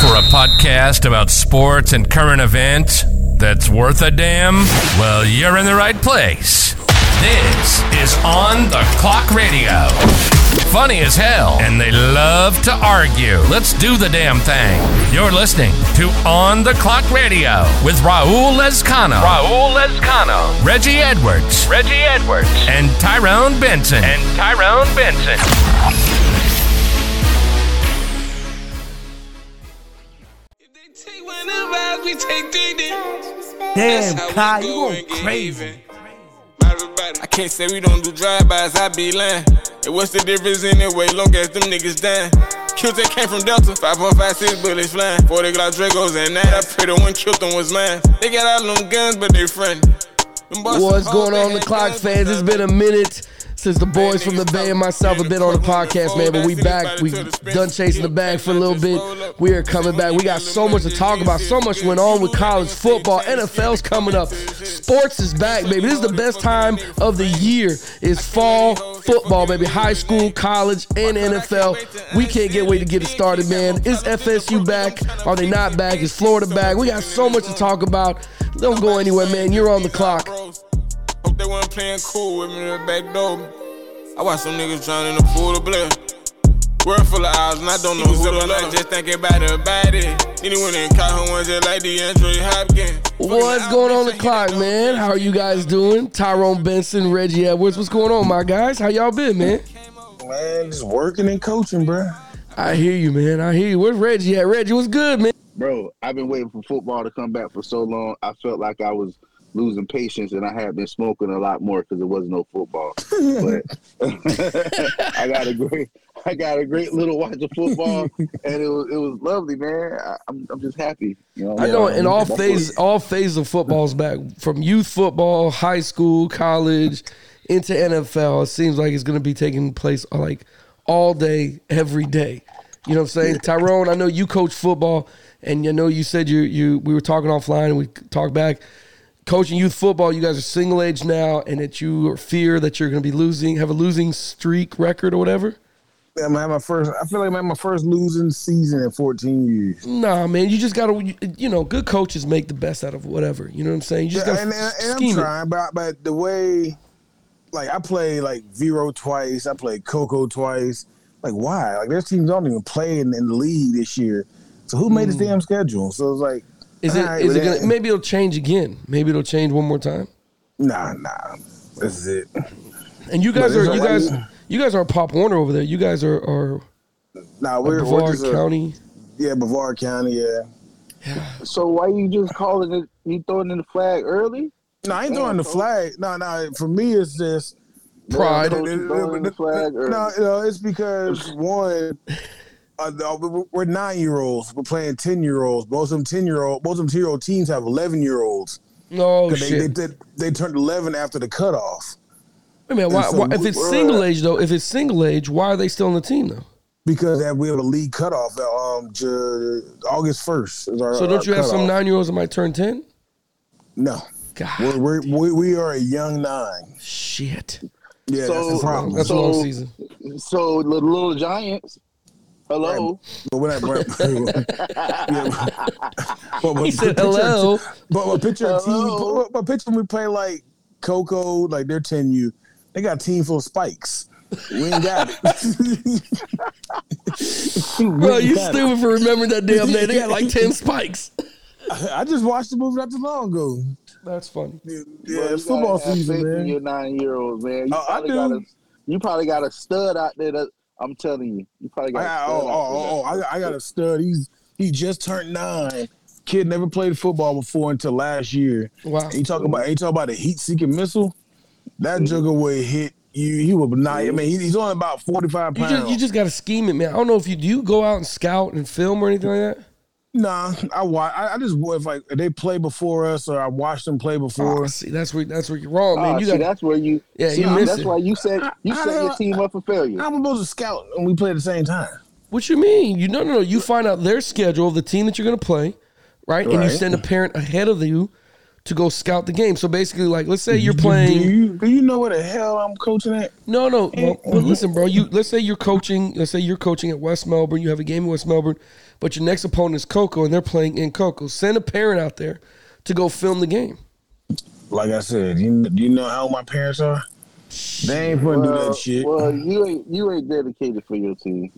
For a podcast about sports and current events that's worth a damn? Well, you're in the right place. This is On the Clock Radio. Funny as hell, and they love to argue. Let's do the damn thing. You're listening to On the Clock Radio with Raul Lescano, Reggie Edwards, and Tyrone Benson. Damn, Kai, you going crazy. I can't say we don't do drive-bys, I be lying. And what's the difference anyway, long as them niggas dying? Kills that came from Delta, 5.56 bullets flying. 40 Glock Dracos and that, I pray the one killed them was mine. They got all them guns, but they friendly. What's going on, the Clock fans? It's been a minute since the boys from the Bay and myself have been on the podcast, man, but we back. We done chasing the bag for a little bit. We are coming back. We got so much to talk about. So much went on with college football. NFL's coming up. Sports is back, baby. This is the best time of the year. It's fall football, baby. High school, college, and NFL. We can't get wait to get it started, man. Is FSU back? Are they not back? Is Florida back? We got so much to talk about. Don't go anywhere, man. You're on the clock. Hope they weren't playing cool with me in the back door. I watch some niggas drown in a pool of blood. World full of eyes and I don't know who to love. Just thinking about her body. Anyone in Coco one just like DeAndre Hopkins. What's going on the clock, man? How are you guys doing? Tyrone Benson, Reggie Edwards. What's going on, my guys? How y'all been, man? Man, just working and coaching, bro. I hear you, man. Where's Reggie at? Reggie, what's good, man? Bro, I've been waiting for football to come back for so long. I felt like I was losing patience, and I had been smoking a lot more because there was no football. But I got a great little watch of football, and it was lovely, man. I'm just happy, you know. I know, and all phases of football's back, from youth football, high school, college, into NFL. It seems like it's going to be taking place like all day, every day. You know what I'm saying, Tyrone? I know you coach football, and I know you said we were talking offline, and we talked back. Coaching youth football, you guys are single age now, and that you fear that you're going to be have a losing streak record or whatever? Yeah, I feel like I'm at my first losing season in 14 years. Nah, man, you just got to, you know, good coaches make the best out of whatever. You know what I'm saying? You just got to scheme it. I'm trying, but the way, like, I play, like, Vero twice. I play Coco twice. Like, why? Like, their teams don't even play in the league this year. So who made this damn schedule? So it's like, Is it gonna, maybe it'll change again. Maybe it'll change one more time. Nah. This is it. And you guys are Pop Warner over there. You guys are Brevard County. Brevard County, yeah. So why you just calling it, you throwing in the flag early? No, I ain't throwing the flag. No, for me it's just pride. No, it's because one, we're 9-year-olds. We're playing 10-year-olds. Most of them 10-year-old teams have 11-year-olds. Oh, shit. They turned 11 after the cutoff. Wait a minute. Why, if it's single age, though, why are they still on the team, though? Because we have a league cutoff August 1st. Is our, so don't you have cutoff. Some 9-year-olds that might turn 10? No. God. We are a young 9. Shit. Yeah, so, that's the problem. That's a long season. So the little Giants... Hello. But when I brought he said hello. But my picture of team, my picture when we play like Coco, like their 10U, they got a team full of spikes. We ain't got it. Bro, you stupid for remembering that damn day. They got like 10 spikes. I just watched the movie not too long ago. That's funny. Yeah, bro, it's football season, man. You're 9-year-olds, man. You probably got a stud out there that. I'm telling you, you probably got. I got a stud. He just turned 9. Kid never played football before until last year. Wow. And you talking about a heat-seeking missile? That jugger would hit you. He would not. I mean, he's only about 45 pounds. You just got to scheme it, man. I don't know if you go out and scout and film or anything like that. Nah, I watch. I just if they play before us or I watch them play before. Oh, see, that's where you're wrong, man. You set your team up for failure. I'm supposed to scout and we play at the same time. What you mean? No. You find out their schedule, the team that you're going to play, right? And you send a parent ahead of you to go scout the game. So basically, like, let's say you're playing. Do you know where the hell I'm coaching at? No. Well, but listen, bro. Let's say you're coaching at West Melbourne. You have a game in West Melbourne, but your next opponent is Coco, and they're playing in Coco. Send a parent out there to go film the game. Like I said, do you know how old my parents are? They ain't gonna do that shit. Well, you ain't dedicated for your team.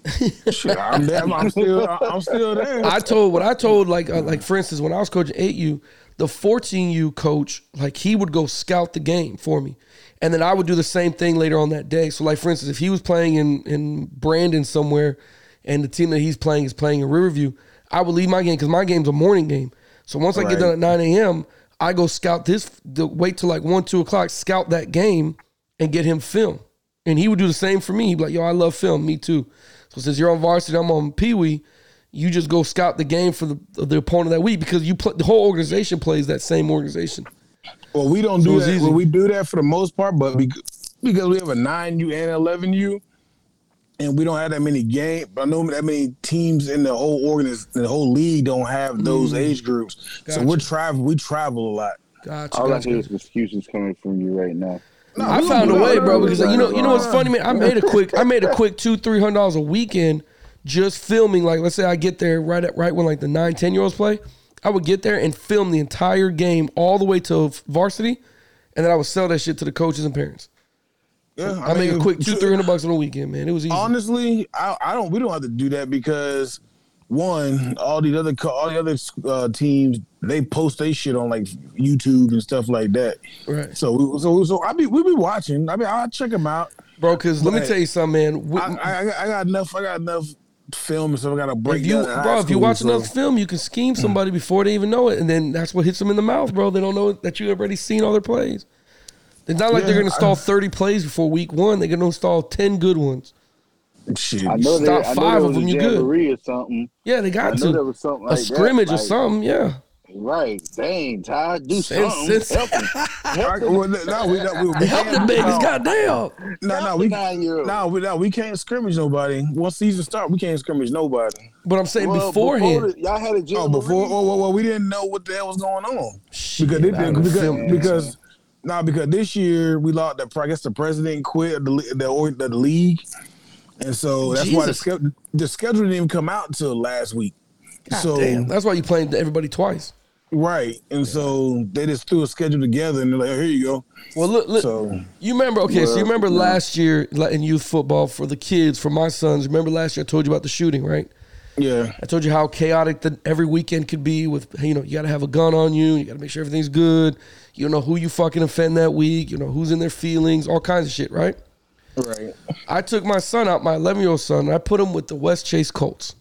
Shit, I'm still there. I told like for instance, when I was coaching 8U, the 14U coach, like, he would go scout the game for me, and then I would do the same thing later on that day. So, like, for instance, if he was playing in Brandon somewhere, and the team that he's playing is playing in Riverview, I would leave my game because my game's a morning game. So once I get done at 9 a.m. I go scout this. Wait till like 1, 2 o'clock. Scout that game. And get him film. And he would do the same for me. He'd be like, yo, I love film. Me too. So since you're on varsity, I'm on Pee Wee, you just go scout the game for the opponent that week, because the whole organization plays that same organization. Well, we don't do that. Well, we do that for the most part, but because we have a 9U and 11U, and we don't have that many games. I know that many teams in the whole league don't have those age groups. Gotcha. So we travel a lot. Gotcha. All I hear is excuses coming from you right now. No, I found a way, bro, because you know what's funny, man? I made a quick $200-$300 a weekend just filming. Like, let's say I get there right when like the 9-10-year-olds play, I would get there and film the entire game all the way to varsity, and then I would sell that shit to the coaches and parents. Yeah, I made a quick $200-$300 on a weekend, man. It was easy. Honestly, we don't have to do that because one, all the other teams, they post their shit on like YouTube and stuff like that. Right. So we be watching. I mean, I'll check them out, bro. Because let me tell you something, man. I got enough film and stuff. I got to break down. Bro, if you watch enough film, you can scheme somebody before they even know it, and then that's what hits them in the mouth, bro. They don't know that you've already seen all their plays. It's not like they're gonna install 30 plays before week one. They're gonna install 10 good ones. Shit. I know 5 of them, you good. Or something. Yeah, they got to. There was something like a scrimmage or something, yeah. Right. Dang, Ty. Do something. Help him. Help the babies, goddamn. No, we can't scrimmage nobody. Once season starts, we can't scrimmage nobody. But I'm saying beforehand. Y'all had a general. Well, we didn't know what the hell was going on. Shit, because this year, we lost, I guess the president quit the league. And so that's why the schedule didn't even come out until last week. God damn. That's why you played everybody twice. Right. And so they just threw a schedule together and they're like, oh, here you go. Well, look. So you remember last year in youth football for the kids, for my sons, remember last year I told you about the shooting, right? Yeah. I told you how chaotic every weekend could be with, you got to have a gun on you. You got to make sure everything's good. You don't know who you fucking offend that week. You know who's in their feelings, all kinds of shit, right? Right. I took my son out, my 11-year-old son, and I put him with the West Chase Colts.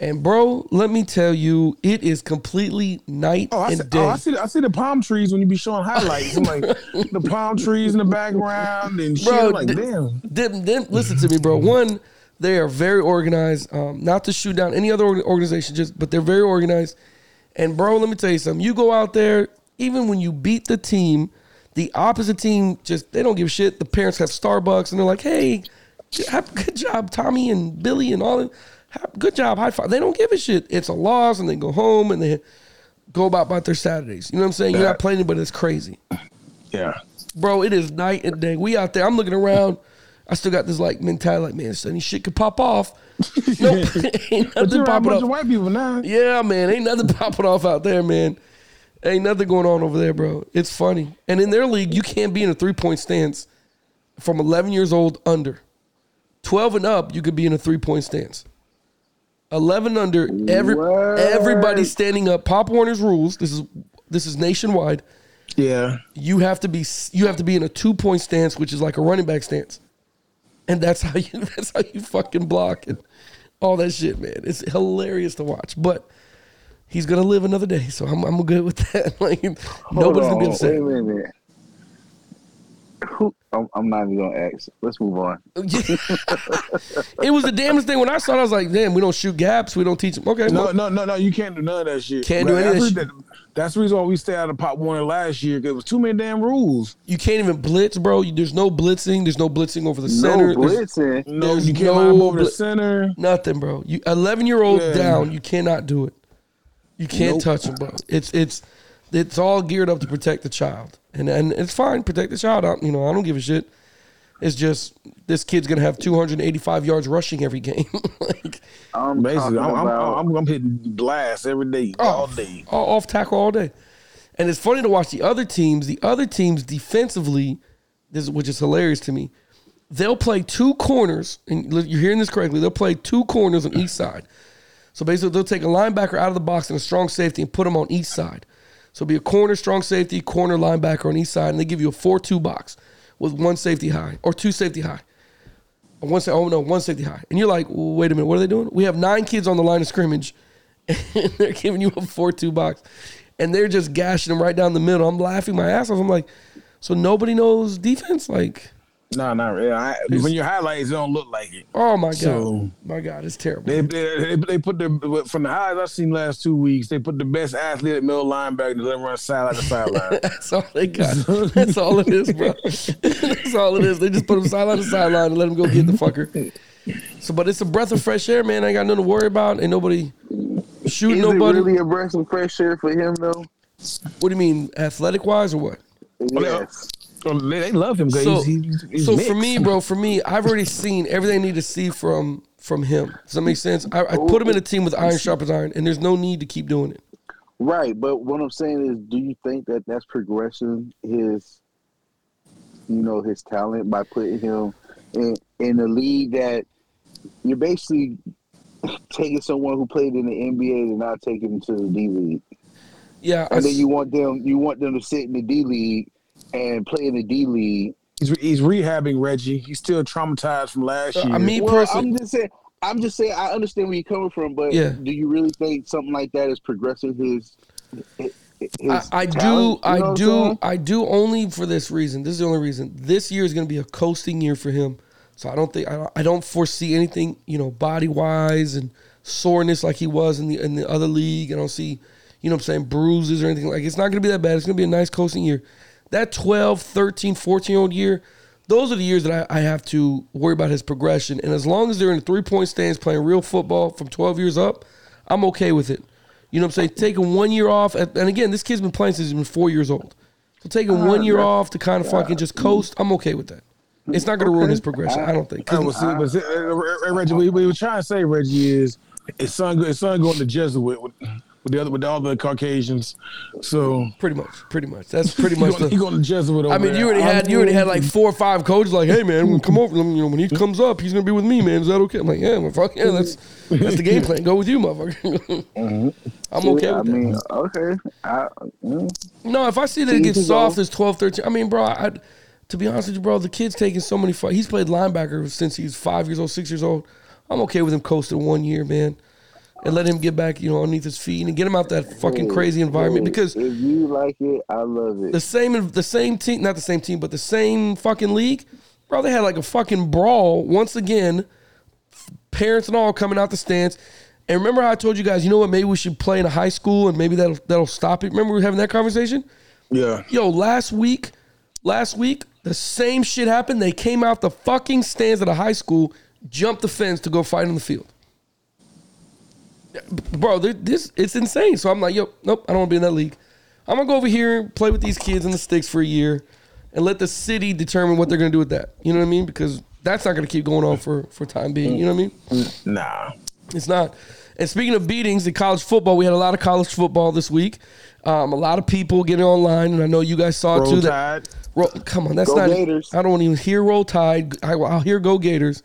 And, bro, let me tell you, it is completely night and day. I see the palm trees when you be showing highlights. I'm like, the palm trees in the background and shit. Bro, like, damn. Listen to me, bro. One, they are very organized. Not to shoot down any other organization, but they're very organized. And, bro, let me tell you something. You go out there, even when you beat the team, the opposite team, they don't give a shit. The parents have Starbucks, and they're like, hey, good job, Tommy and Billy and all that. Good job, high five. They don't give a shit. It's a loss, and they go home, and they go about their Saturdays. You know what I'm saying? You're not playing anybody that's crazy. Yeah. Bro, it is night and day. We out there. I'm looking around. I still got this, like, mentality, like, man, son, shit could pop off. Nope. Ain't nothing popping off. White people now. Yeah, man. Ain't nothing popping off out there, man. Ain't nothing going on over there, bro. It's funny. And in their league, you can't be in a three-point stance from 11 years old under. 12 and up, you could be in a three-point stance. 11 under, everybody's standing up. Pop Warner's rules. This is nationwide. Yeah. You have to be in a two-point stance, which is like a running back stance. And that's how you fucking block and all that shit, man. It's hilarious to watch. But he's gonna live another day, so I'm good with that. Like, nobody's gonna be upset. Wait a minute. I'm not even gonna ask. Let's move on. It was the damnedest thing when I saw it. I was like, "Damn, we don't shoot gaps. We don't teach them." Okay, no. You can't do none of that shit. Can't do any of that shit. That's the reason why we stayed out of Pop Warner last year, because it was too many damn rules. You can't even blitz, bro. There's no blitzing. There's no blitzing over the center. No blitzing. You can't line over the center. Nothing, bro. 11-year-old down. You cannot do it. You can't touch him, bro. It's It's all geared up to protect the child. And it's fine, protect the child. I don't give a shit. It's just this kid's going to have 285 yards rushing every game. I'm hitting glass every day, all day. Off tackle all day. And it's funny to watch the other teams. The other teams defensively, which is hilarious to me, they'll play two corners, and you're hearing this correctly, they'll play two corners on each side. So basically they'll take a linebacker out of the box and a strong safety and put them on each side. So it'll be a corner, strong safety, corner, linebacker on each side, and they give you a 4-2 box with one safety high or two safety high. One safety high. And you're like, well, wait a minute, what are they doing? We have 9 kids on the line of scrimmage, and they're giving you a 4-2 box. And they're just gashing them right down the middle. I'm laughing my ass off. I'm like, so nobody knows defense? Like, no, not really. When your highlights, it don't look like it. Oh, my God. My God, it's terrible. They put their, from the highs I've seen last 2 weeks, they put the best athlete at middle linebacker to let him run sideline to sideline. That's all they got. That's all it is, bro. That's all it is. They just put him sideline to sideline and let him go get the fucker. So, but it's a breath of fresh air, man. I ain't got nothing to worry about. Ain't nobody shooting nobody. Is it really a breath of fresh air for him, though? What do you mean, athletic-wise or what? Yes. They love him. So for me, bro, I've already seen everything I need to see from him. Does that make sense? I put him in a team with iron sharpens iron, and there's no need to keep doing it. Right, but what I'm saying is, do you think that that's progression? His talent by putting him in a league that you're basically taking someone who played in the NBA and not taking him to the D League. Yeah, and then you want them to sit in the D League. And play in the D League. He's rehabbing Reggie. He's still traumatized from last year. I'm just saying. I understand where you're coming from, but do you really think something like that is progressing his talent? I do only for this reason. This is the only reason. This year is going to be a coasting year for him. So I don't foresee anything. Body wise and soreness like he was in the other league. I don't see bruises or anything like. It's not going to be that bad. It's going to be a nice coasting year. That 12, 13, 14-year-old year, those are the years that I have to worry about his progression. And as long as they're in the three-point stands playing real football from 12 years up, I'm okay with it. You know what I'm saying? Taking 1 year off. And, again, this kid's been playing since he's been 4 years old. So taking 1 year off to kind of fucking just coast, I'm okay with that. It's not going to ruin his progression, I don't think. Reggie, what we were trying to say, Reggie, is his son going to Jesuit with all the Caucasians, so pretty much. That's pretty much. He going to Jesuit. You already had like 4 or 5 coaches like, hey man, when come over. When he comes up, he's gonna be with me, man. Is that okay? I'm like, yeah, motherfucker. Yeah, that's the game plan. Go with you, motherfucker. Mm-hmm. I'm okay with that. Okay. No, if I see that it gets soft as 12, 13. To be honest with you, bro, the kid's taking so many fights. He's played linebacker since he's 5 years old, 6 years old. I'm okay with him coasting 1 year, man. And let him get back, underneath his feet, and get him out that fucking crazy environment. Because if you like it, I love it. The same team, but the same fucking league, bro. They had like a fucking brawl once again. Parents and all coming out the stands. And remember how I told you guys, you know what? Maybe we should play in a high school, and maybe that'll stop it. Remember we were having that conversation? Yeah. Yo, last week, the same shit happened. They came out the fucking stands at a high school, jumped the fence to go fight on the field. Bro, it's insane. So I'm like, nope, I don't want to be in that league. I'm going to go over here and play with these kids in the sticks for a year and let the city determine what they're going to do with that. You know what I mean? Because that's not going to keep going on for time being. You know what I mean? Nah. It's not. And speaking of beatings in college football, we had a lot of college football this week. A lot of people getting online, and I know you guys saw it too. Come on, that's go not. Gators. I don't want to even hear Roll Tide. I'll hear Go Gators.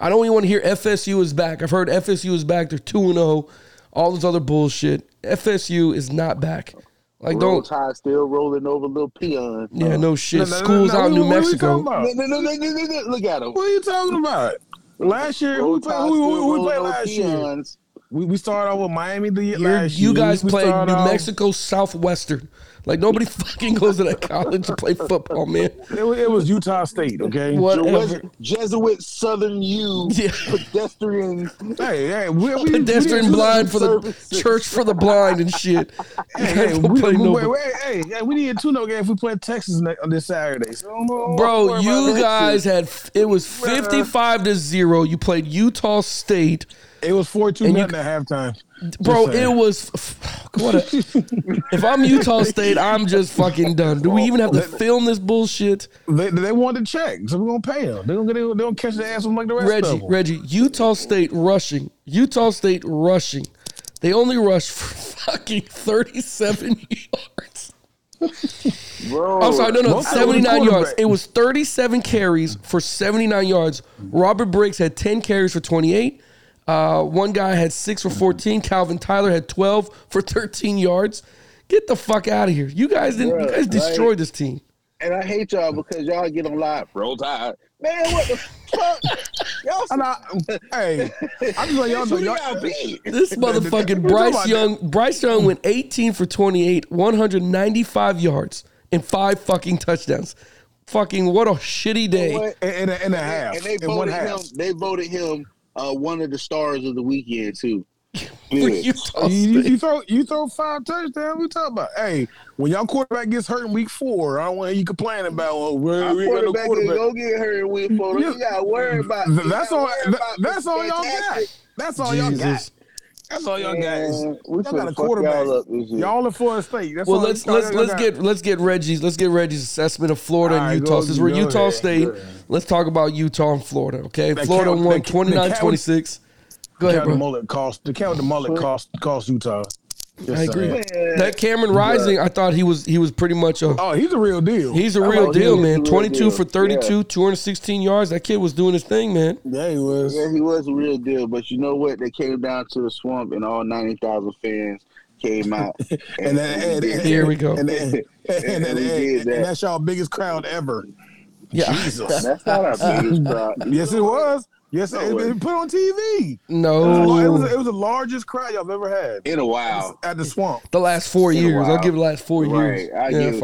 I don't even want to hear FSU is back. I've heard FSU is back. They're 2-0. All this other bullshit. FSU is not back. Like, don't. Tide still rolling over little peons. Yeah, no shit. School's out in New Mexico. Look at him. What are you talking about? Last year, who we played last peons. Year? We started out with Miami last year. You guys played New Mexico Southwestern. Like, nobody fucking goes to that college to play football, man. It was Utah State, okay? Whatever. Jesuit, Southern U, pedestrian. Hey, we pedestrian blind for services. The church for the blind and shit. We need a 2-0 game if we play Texas on this Saturday. So bro, you guys it was 55-0. You played Utah State. It was 4-2 at halftime. Bro, it was fuck. What a, if I'm Utah State, I'm just fucking done. Do we even have to film this bullshit? They want the check, so we're going to pay them. They don't catch the ass like the rest of them. Reggie, Utah State rushing. They only rushed for fucking 37 yards. Bro, I'm sorry, no, 79 yards. It was 37 carries for 79 yards. Robert Briggs had 10 carries for 28. One guy had 6 for 14. Calvin Tyler had 12 for 13 yards. Get the fuck out of here. You guys destroyed this team. And I hate y'all because y'all get on live. Roll Tide. Man, what the fuck? Y'all. I'm just letting y'all know y'all beat. This motherfucking Bryce Young. Bryce Young went 18 for 28, 195 yards, and 5 fucking touchdowns. Fucking what a shitty day. And a half. And they voted him one of the stars of the weekend too. You throw 5 touchdowns. We talk about, hey, when y'all quarterback gets hurt in week 4, I don't want you complaining about. Our quarterback go get hurt in week 4. Yeah. You gotta worry about. That's all y'all got. Y'all got a quarterback. Y'all are Florida State. That's well, all let's get Reggie's assessment of Florida and Utah. Since we're Utah State, let's talk about Utah and Florida. Okay, Florida won 29-26. Go ahead, bro. The Mullet cost Utah. Just I agree. Yeah. That Cameron Rising, I thought he was pretty much a. Oh, he's a real deal. He's a real deal, man. 22 for 32, 216 yards. That kid was doing his thing, man. Yeah, he was. Yeah, he was a real deal. But you know what? They came down to the swamp, and all 90,000 fans came out. and here we go. And that's y'all biggest crowd ever. Yeah. Jesus, that's not our biggest crowd. Yes, it was. Yes, no, it put on TV. No. It was the largest crowd y'all have ever had. In a while. At the Swamp. The last 4 years. I'll give it the last 4 years. Right. I don't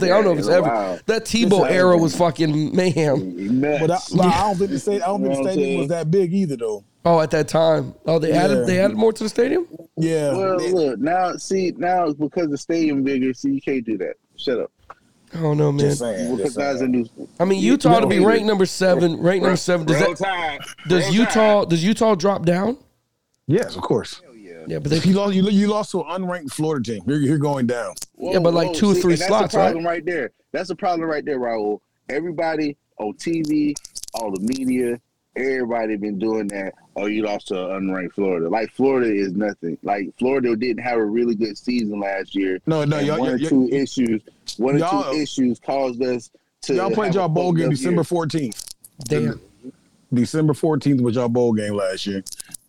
know if it's ever. That Tebow era was fucking mayhem. But I don't think the stadium was that big either, though. Oh, at that time. Oh, they added more to the stadium? Yeah. Well, look, now it's because the stadium bigger, so you can't do that. Shut up. I don't know, man. Utah to be ranked number 7. Ranked number 7. Does Utah drop down? Yes, of course. Yeah, but you lost to an unranked Florida team. You're going down. Whoa, yeah, but like 2 or 3 slots, right? That's a problem right there. Raul. Everybody on TV, all the media, everybody been doing that. Oh, you lost to unranked Florida. Like, Florida is nothing. Like, Florida didn't have a really good season last year. No, y'all. One or two issues caused us to. Y'all played y'all bowl game December 14th. Damn. December 14th was y'all bowl game last year.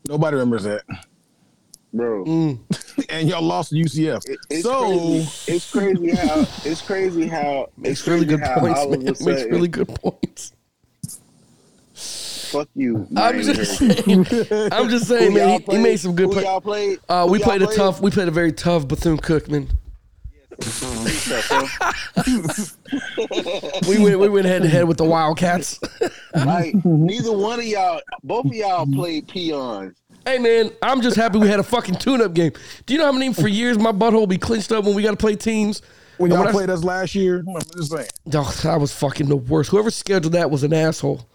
Nobody remembers that. Bro. And y'all lost to UCF. It's crazy how all of a sudden makes really good points. Fuck you. I'm just saying, man. He made some good plays. We played a very tough Bethune-Cookman. we went head to head with the Wildcats. Like, neither one of y'all, both of y'all played peons. Hey, man, I'm just happy we had a fucking tune-up game. Do you know how many for years my butthole be clinched up when we got to play teams? When y'all played us last year, I'm just saying. Oh, that was fucking the worst. Whoever scheduled that was an asshole.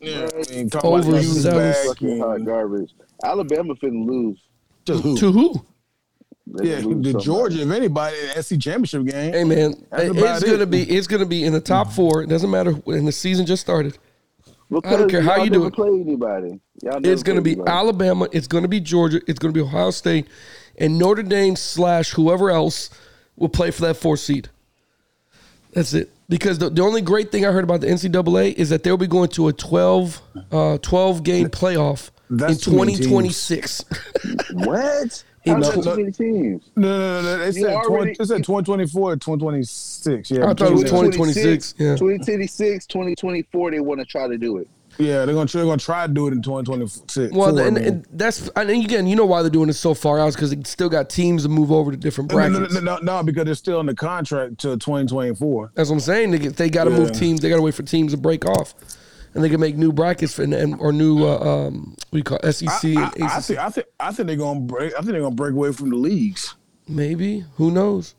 Yeah, I mean, fucking hot garbage. Alabama finna lose. To who? Yeah, the Georgia, if anybody, the SC championship game. Hey, man, it's gonna be in the top 4. It doesn't matter when the season just started. Because I don't care how you do it. It's gonna be Alabama. It's gonna be Georgia. It's gonna be Ohio State, and Notre Dame / whoever else will play for that 4th seed. That's it. Because the only great thing I heard about the NCAA is that they'll be going to a 12-game playoff in 2026. What? How many teams? No. They said 2024, 2026. Yeah, I thought it was 2026. Yeah. 2026, 2024, they want to try to do it. Yeah, they're gonna try to do it in 2026. Well, and again, you know why they're doing it so far out is because they still got teams to move over to different brackets. No, because they're still in the contract till 2024. That's what I'm saying. They got to move teams. They got to wait for teams to break off, and they can make new brackets or new SEC and ACC. I think they're gonna break. I think they're gonna break away from the leagues. Maybe, who knows?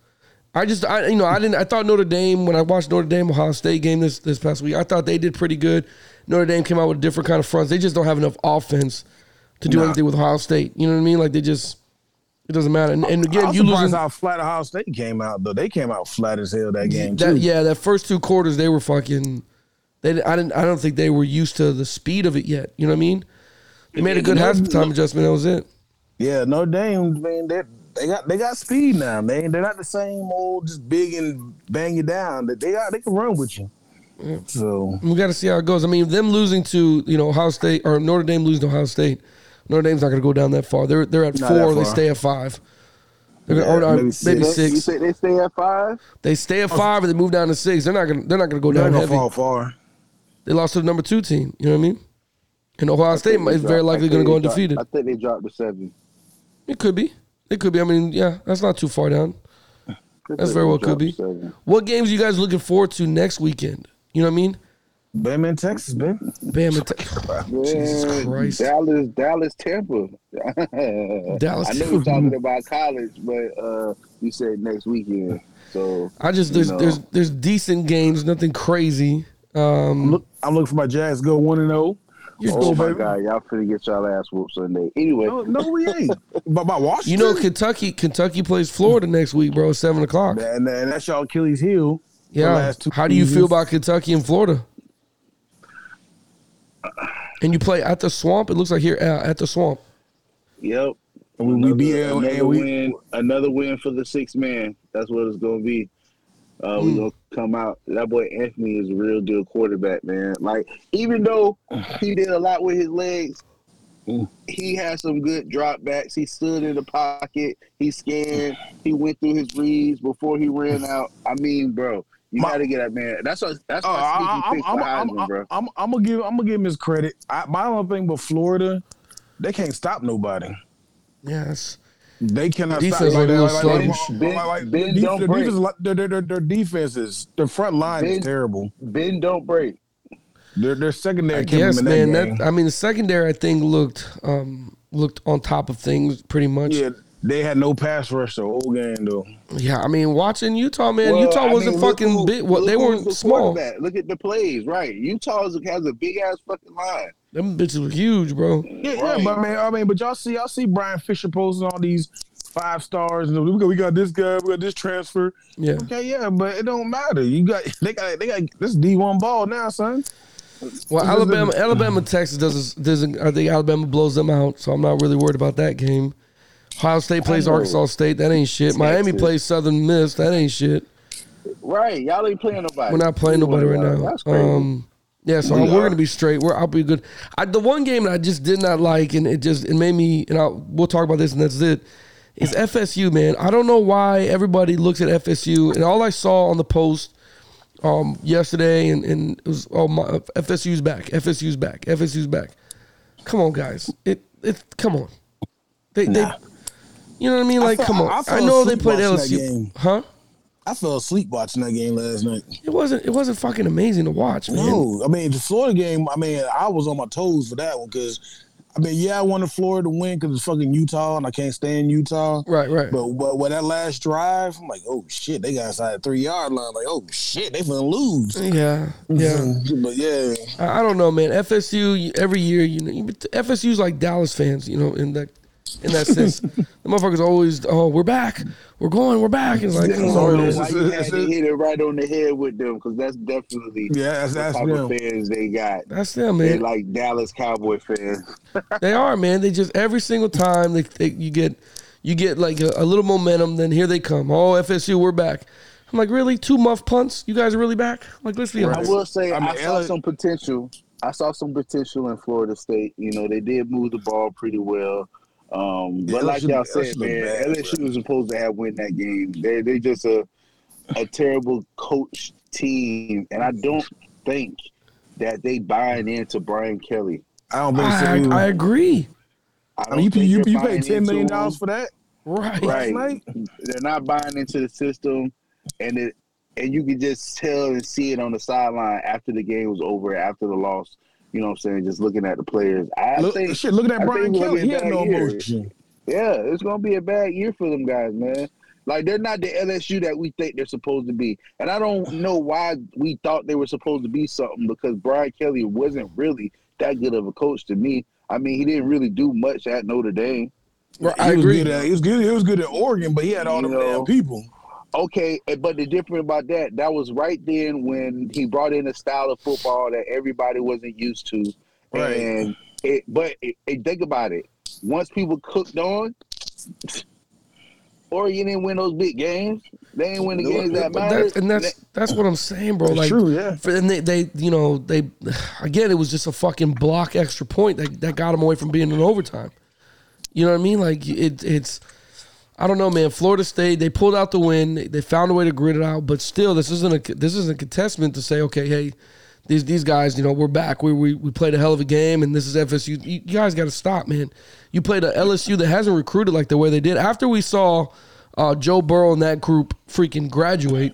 I thought Notre Dame, when I watched Notre Dame Ohio State game this past week, I thought they did pretty good. Notre Dame came out with different kind of fronts. They just don't have enough offense to do anything with Ohio State. You know what I mean? Like, they just It doesn't matter. And again, I'm surprised how flat Ohio State came out, though. They came out flat as hell that game, too. Yeah, that first two quarters, they were fucking... I don't think they were used to the speed of it yet. You know what I mean? They made a good halftime adjustment. That was it. Yeah, Notre Dame, man, they got speed now, man. They're not the same old just big and bang you down. They can run with you. Yeah. So we got to see how it goes. I mean, them losing to Ohio State or Notre Dame losing to Ohio State. Notre Dame's not going to go down that far. They're at 4. They stay at 5. Maybe six. You say they stay at 5? They stay at 5 and they move down to 6. They're not going to go down heavy. Fall far. They lost to the number 2 team. You know what I mean? And Ohio State is very likely going to go undefeated. I think they dropped to 7. It could be. I mean, yeah, that's not too far down. That's very well could be. 7. What games are you guys looking forward to next weekend? You know what I mean? Bama and Texas, man. Bama and Texas. Jesus Christ. Dallas, Tampa. Dallas. I know we're talking about college, but you said next weekend. So I just there's decent games, nothing crazy. I'm looking for my Jags to go 1-0. Oh my God, y'all finna get y'all ass whooped Sunday. Anyway, no, we ain't. But by Washington, Kentucky plays Florida next week, bro. 7:00. And that's y'all Achilles' heel. Yeah. How do you feel about Kentucky and Florida? And you play at the Swamp. It looks like here at the Swamp. Yep. We be there. Another win for the 6th man. That's what it's gonna be. We're going to come out. That boy Anthony is a real deal quarterback, man. Like, even though he did a lot with his legs, he had some good drop backs. He stood in the pocket. He scanned. He went through his reads before he ran out. I mean, bro, you got to get that man. That's my sneaky pick for Heisman, bro. I'm going to give him his credit. My only thing with Florida, they can't stop nobody. Yes. They cannot stop. Their defense is – their front line is terrible. Ben don't break. Their secondary came in that game. The secondary, I think, looked on top of things pretty much. Yeah, they had no pass rush the whole game, though. Yeah, I mean, watching Utah, man, Utah wasn't fucking big. They weren't small. Look at the plays, right. Utah has a big-ass fucking line. Them bitches were huge, bro. Yeah, but man, but y'all see Brian Fisher posting all these 5 stars, and we got this guy, we got this transfer. Yeah. Okay, yeah, but it don't matter. They got this D1 ball now, son. Well, Alabama, Texas doesn't. I think Alabama blows them out, so I'm not really worried about that game. Ohio State plays Arkansas State. That ain't shit. Miami plays Southern Miss. That ain't shit. Right, y'all ain't playing nobody. We're not playing nobody right now. That's crazy. Yeah, so we're going to be straight. I'll be good. The one game that I just did not like, and it made me, and we'll talk about this, and that's it, is FSU, man. I don't know why everybody looks at FSU, and all I saw on the post yesterday, and it was, FSU's back, FSU's back, FSU's back. Come on, guys. Come on. They you know what I mean? Like, come on. I know they played LSU. Huh? I fell asleep watching that game last night. It wasn't fucking amazing to watch, man. No, the Florida game. I was on my toes for that one because, I wanted Florida to win because it's fucking Utah and I can't stand Utah. Right. But with that last drive, I'm like, oh shit, they got inside the 3-yard line. Like, oh shit, they finna lose. Yeah. But yeah, I don't know, man. FSU every year, FSU's like Dallas fans, in that sense. The motherfuckers always, we're back. We're going. We're back. It's like, you hit it right on the head with them because that's definitely the type of fans they got. That's them, man. They're like Dallas Cowboy fans. They are, man. They just every single time you get like a little momentum, then here they come. Oh, FSU, we're back. I'm like, really? 2 muff punts? You guys are really back? Like, let's be honest. I will say I saw some potential. I saw some potential in Florida State. They did move the ball pretty well. But like y'all said, man, LSU was supposed to have win that game. They just a terrible coach team, and I don't think that they buying into Brian Kelly. I don't think so. I agree. You paid $10 million for that, right? They're not buying into the system, and you can just tell and see it on the sideline after the game was over, after the loss. You know what I'm saying? Just looking at the players. Looking at Brian Kelly. He had no emotion. Yeah, it's going to be a bad year for them guys, man. Like, they're not the LSU that we think they're supposed to be. And I don't know why we thought they were supposed to be something because Brian Kelly wasn't really that good of a coach to me. He didn't really do much at Notre Dame. Bro, I agree that he was good. He was good at Oregon, but he had all the damn people. Okay, but the difference about that was right then when he brought in a style of football that everybody wasn't used to. Right. And think about it. Once people cooked on, Oregon didn't win those big games. They didn't win the games that mattered. And that's what I'm saying, bro. Like, true, yeah. And they again, it was just a fucking block extra point that got them away from being in overtime. You know what I mean? Like, it's I don't know, man. Florida State, they pulled out the win. They found a way to grit it out. But still, this isn't a contestment to say, okay, hey, these guys, we're back. We played a hell of a game, and this is FSU. You guys got to stop, man. You played an LSU that hasn't recruited like the way they did. After we saw Joe Burrow and that group freaking graduate,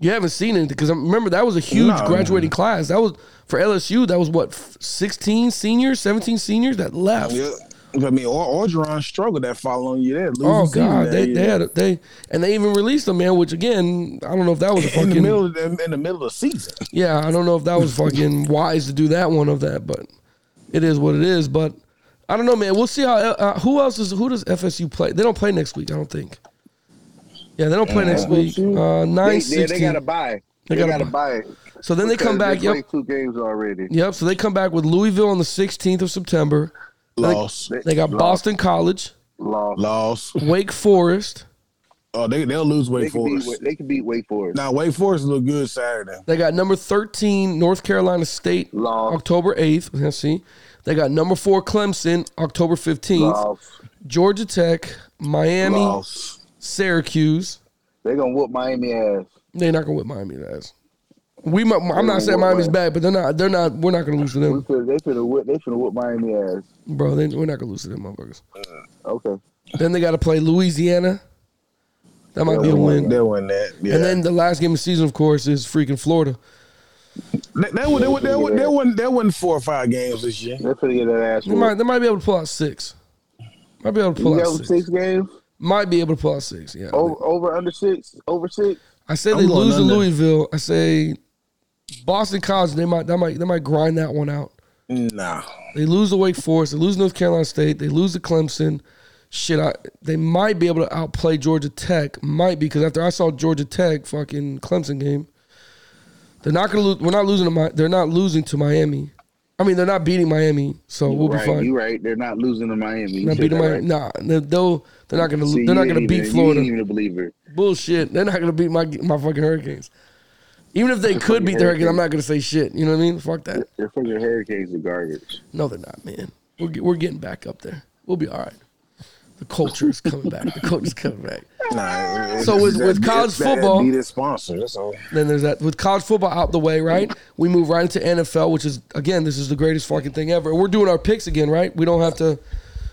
you haven't seen it because remember that was a huge graduating class. That was for LSU. That was what 16 seniors, 17 seniors that left. Yeah. I mean, Orgeron struggled that following year. Oh God, they even released him, man. Which again, I don't know if that was a fucking in the middle of the season. Yeah, I don't know if that was fucking wise to do that one of that, but it is what it is. But I don't know, man. We'll see how. Who does FSU play? They don't play next week, I don't think. Yeah, they don't play next week. 9-16. They gotta buy. They gotta buy. So then they come back. Yep. 2 games already. Yep. So they come back with Louisville on the 16th of September. Loss. They got Boston College. Loss. Wake Forest. Oh, they'll lose Wake Forest. They can beat Wake Forest. Now, Wake Forest look good Saturday. They got number 13, North Carolina State, October 8th. Let's see. They got number 4, Clemson, October 15th. Georgia Tech, Miami, Syracuse. They're going to whoop Miami ass. They're not going to whoop Miami's ass. I'm not saying Miami's bad, but they're not. We're not going to lose to them. They finna whoop Miami ass, bro. We're not going to lose to them, motherfuckers. Okay. Then they got to play Louisiana. That might be a win. They'll win that. Yeah. And then the last game of the season, of course, is freaking Florida. They won 4 or 5 games this year. They're finna get that ass. They might be able to pull out 6. Might be able to pull out 6 games. Might be able to pull out 6. Yeah. Over under 6. Over 6. I say they lose to Louisville. I say. Boston College, they might grind that one out. Nah. They lose to Wake Forest. They lose North Carolina State. They lose to Clemson. Shit, they might be able to outplay Georgia Tech. Might be, because after I saw Georgia Tech fucking Clemson game, they're not going to lose. We're not losing to Miami. I mean, they're not beating Miami, so we'll be fine. You're right. They're not losing to Miami. Not beating Miami. Right. Nah, they're not going to beat Florida. You ain't even a believer. Bullshit. They're not going to beat my fucking Hurricanes. Even if they could beat the Hurricanes, I'm not going to say shit. You know what I mean? Fuck that. They're fucking Hurricanes are garbage. No, they're not, man. We're getting back up there. We'll be all right. The culture is coming back. Nah, so with college football, need a sponsor. That's all. Then there's that. With college football out the way, right? We move right into NFL, which is, again, this is the greatest fucking thing ever. We're doing our picks again, right? We don't have to.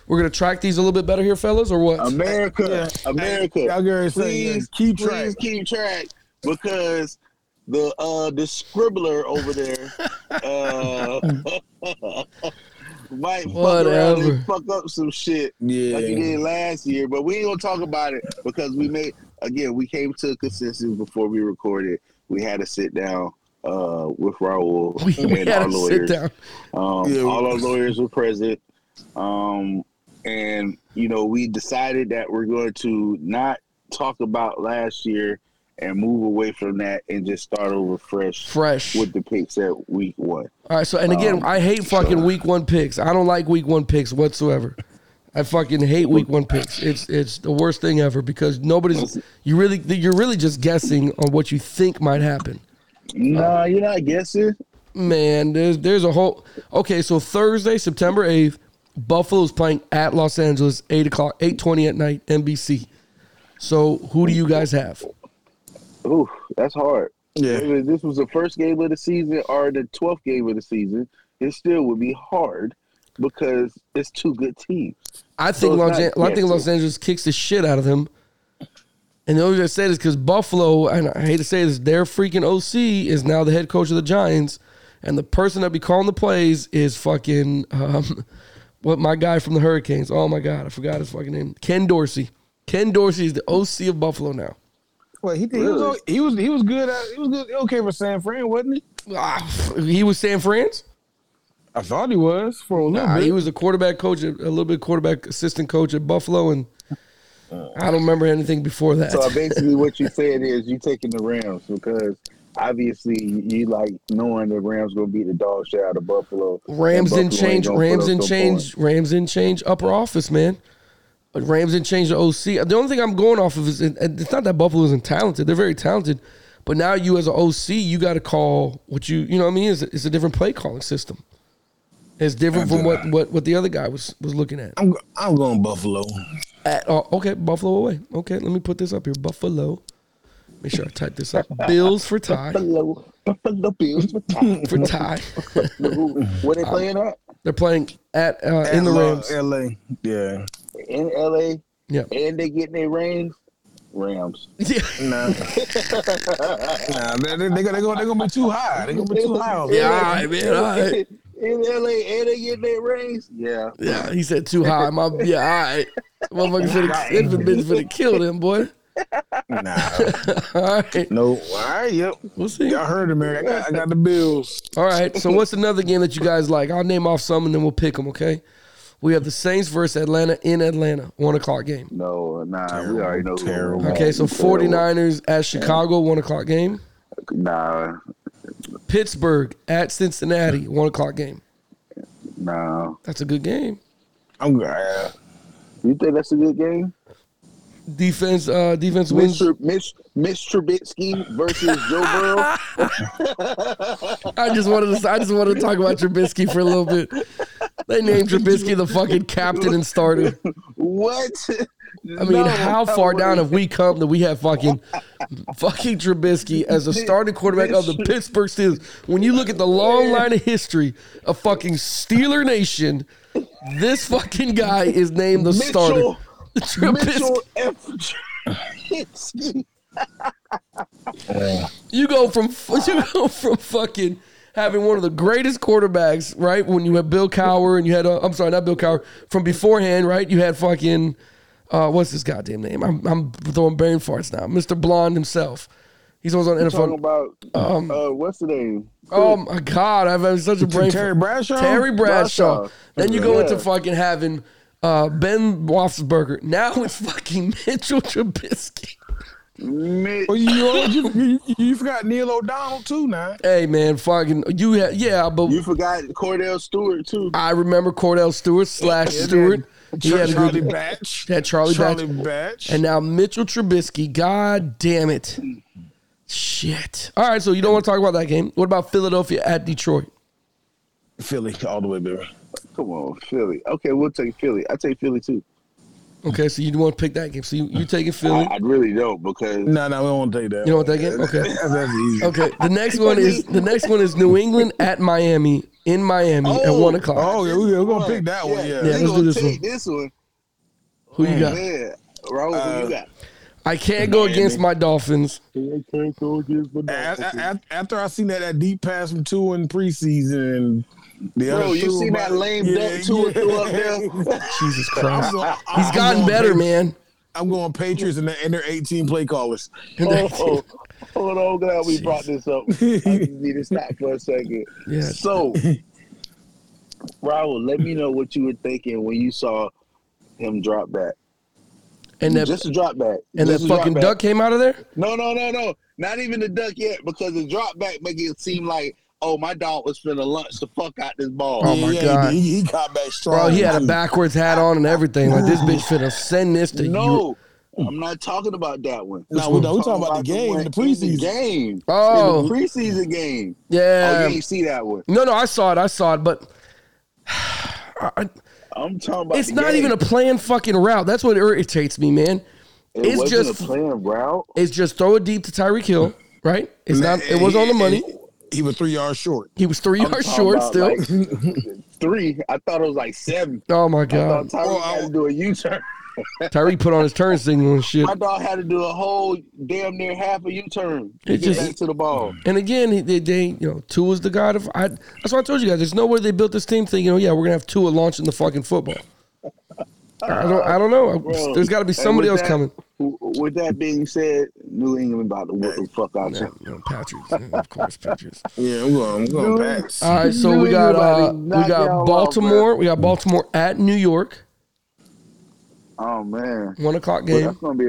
We're going to track these a little bit better here, fellas, or what? America. Y'all please keep track. Because the scribbler over there might fuck around and fuck up some shit like he did last year, but we ain't gonna talk about it because we came to a consensus before we recorded. We had to sit down with Raul and our lawyers. All our lawyers were present, and we decided that we're going to not talk about last year and move away from that and just start over fresh with the picks at week one. All right, so, and again, I hate fucking week one picks. I don't like week one picks whatsoever. I fucking hate week one picks. It's the worst thing ever because you're really just guessing on what you think might happen. No, you're not guessing. Man, there's a whole, okay, so Thursday, September 8th, Buffalo's playing at Los Angeles, 8:20 at night, NBC. So who do you guys have? Ooh, that's hard. Yeah. If this was the first game of the season or the 12th game of the season, it still would be hard because it's two good teams. I think Los Angeles kicks the shit out of them. And the only reason I say this is because Buffalo, and I hate to say this, their freaking OC is now the head coach of the Giants, and the person that be calling the plays is fucking my guy from the Hurricanes. Oh, my God, I forgot his fucking name. Ken Dorsey. Ken Dorsey is the OC of Buffalo now. Well, he was good. He was good. Okay for San Fran, wasn't he? He was San Fran's. I thought he was for a little bit. He was a quarterback coach, quarterback assistant coach at Buffalo, and I don't remember anything before that. So basically what you said is you taking the Rams because obviously you like knowing that Rams going to beat the dog shit out of Buffalo. Rams didn't change upper office, man. Rams didn't change the OC. The only thing I'm going off of is it's not that Buffalo isn't talented. They're very talented. But now you as an OC, you got to call what you know what I mean? It's a different play calling system. It's different from what the other guy was looking at. I'm going Buffalo. Okay, Buffalo away. Okay, let me put this up here. Buffalo. Make sure I type this up. Bills for Ty. Buffalo Bills for Ty. For Ty. Where they playing at? They're playing at in the Rams. L.A. Yeah. In L.A. Yeah. And they getting their Rams. Yeah. Nah. They're gonna be too high. They're gonna be too high. Yeah, all right. In LA, and they get their rings. Yeah. Yeah, he said too high. All right. Motherfucker bitch finna kill them, boy. Nah. All right. No. All right, yep. We'll see. Y'all heard him, man. I got the Bills. All right, so what's another game that you guys like? I'll name off some, and then we'll pick them, okay? We have the Saints versus Atlanta in Atlanta, 1 o'clock game. No, nah, terrible. We already know. Terrible. Okay, so 49ers at Chicago, 1 o'clock game. Nah. Pittsburgh at Cincinnati, 1 o'clock game. No, that's a good game. I'm glad. You think that's a good game? Defense wins. Mitch Trubisky versus Joe Burrow. I just wanted to talk about Trubisky for a little bit. They named Trubisky the fucking captain and starter. What? I mean, how far down have we come that we have fucking Trubisky as a starting quarterback of the Pittsburgh Steelers? When you look at the long line of history of fucking Steeler Nation, this fucking guy is named the starter. Trubisky. You go from fucking having one of the greatest quarterbacks, right? When you had Bill Cowher and you had I'm sorry, not Bill Cowher. From beforehand, right? You had fucking what's his goddamn name? I'm throwing brain farts now. Mr. Blonde himself. He's always on NFL. Talking about what's the name? Oh my God, I've had such a brain. Terry Bradshaw. Then you go into fucking having Ben Roethlisberger. Now it's fucking Mitchell Trubisky. You forgot Neil O'Donnell too now. Hey man, but you forgot Cordell Stewart too. I remember Cordell Stewart /Stewart. He had Charlie Batch. Had Charlie Batch. And now Mitchell Trubisky. God damn it. Shit. All right, so you don't want to talk about that game. What about Philadelphia at Detroit? Philly all the way, baby. Come on, Philly. Okay, we'll take Philly. I take Philly too. Okay, so you don't want to pick that game. So you taking Philly? I really don't because no, we don't want to take that. You don't want that game? Okay, that's easy. Okay, the next one is New England at Miami in Miami at 1 o'clock. Oh yeah, we're gonna pick that one. Yeah, let's do this one. Who you got? Yeah, Raul, who you got? I can't go against my Dolphins. After I seen that deep pass from Tua in preseason. Bro, you see that lame duck Tua up there? Jesus Christ. He's gotten better, man. I'm going Patriots and they're 18 play callers. Hold on, glad we brought this up. I just need to stop for a second. Yeah. So, Raul, let me know what you were thinking when you saw him drop back. And just a drop back. And that fucking duck came out of there? No. Not even the duck yet because the drop back make it seem like, oh, my dog was finna lunch the fuck out this ball. Oh, my God. He got back strong. Bro, he had a backwards hat on and everything. Like, this bitch finna send this to you. No, I'm not talking about that one. No, we're talking about the game, the preseason game. Oh. The preseason game. Yeah. Oh, you ain't see that one. No, I saw it, but I'm talking about it's not game. Even a planned fucking route. That's what irritates me, man. It's just a planned route. It's just throw it deep to Tyreek Hill, right? It's not. It was on the money. He was 3 yards short. Still. Like, 3. I thought it was like 7. Oh my God! Tyreek had to do a U-turn. Tyreek put on his turn signal and shit. My dog had to do a whole damn near half a U-turn to get back to the ball. And again, Tua's the god of. That's why I told you guys. There's no way they built this team thinking, we're gonna have Tua launching the fucking football. I don't know. Bro, there's got to be somebody else coming. With that being said, New England about to whip the fuck out of you. Patriots, of course, Patriots. Yeah, we're going back. All right, so we got Baltimore. We got Baltimore at New York. Oh man, 1:00 game. Well, that's gonna be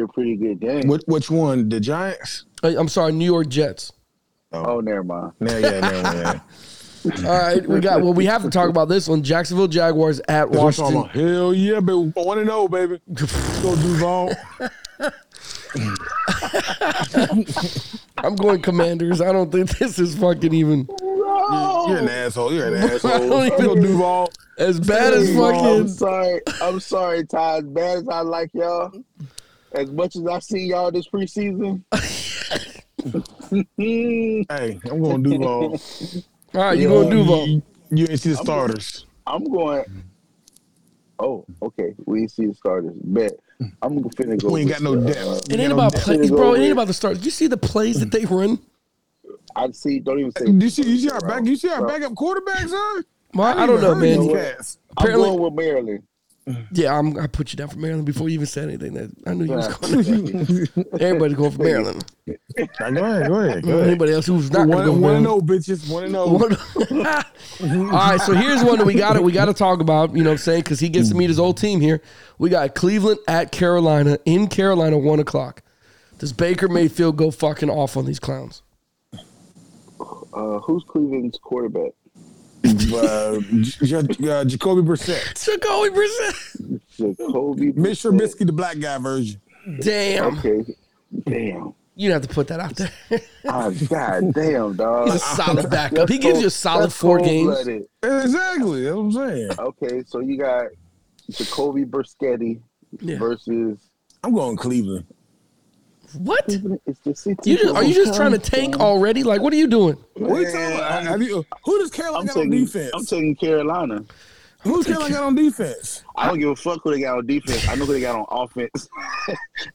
a pretty good game. Which one? The Giants? I'm sorry, New York Jets. Oh never mind. Yeah. All right, we have to talk about this one. Jacksonville Jaguars at Washington. Hell yeah, baby. 1-0, baby. Let's go Duval. I'm going Commanders. I don't think this is fucking even. You're an asshole. Let's go Duval. As bad as fucking. I'm sorry, Ty. As bad as I like y'all, as much as I see y'all this preseason. Hey, I'm going Duval. All right, you're going Duval. You ain't see the starters. Oh, okay. We ain't see the starters. Bet. I'm finna go. We ain't got no depth. It ain't about plays, bro. It ain't about the starters. You see the plays that they run? I see. Don't even say. You see our backup quarterbacks, huh? I don't know, man. Apparently, I'm going with Maryland. Yeah, I put you down for Maryland before you even said anything. I knew you was going to. Everybody's going for Maryland. Go ahead. Anybody else who's not going to go for Maryland. 1-0, bitches. 1-0. All right, so here's one that we got to talk about, you know what I'm saying, because he gets to meet his old team here. We got Cleveland at Carolina, in Carolina, 1 o'clock. Does Baker Mayfield go fucking off on these clowns? Who's Cleveland's quarterback? Jacoby Brissett. Mitchell Trubisky, the black guy version. Damn. Okay. Damn. You'd have to put that out there. God damn, dog. He's a solid backup. He gives you a solid 4 games. Exactly. That's what I'm saying. Okay, so you got Jacoby Brissett versus. I'm going Cleveland. What? Are you just trying to tank already? Like, what are you doing? What are you talking about? Who does Carolina got on defense? I'm taking Carolina. Who's Carolina got on defense? I don't give a fuck who they got on defense. I know who they got on offense.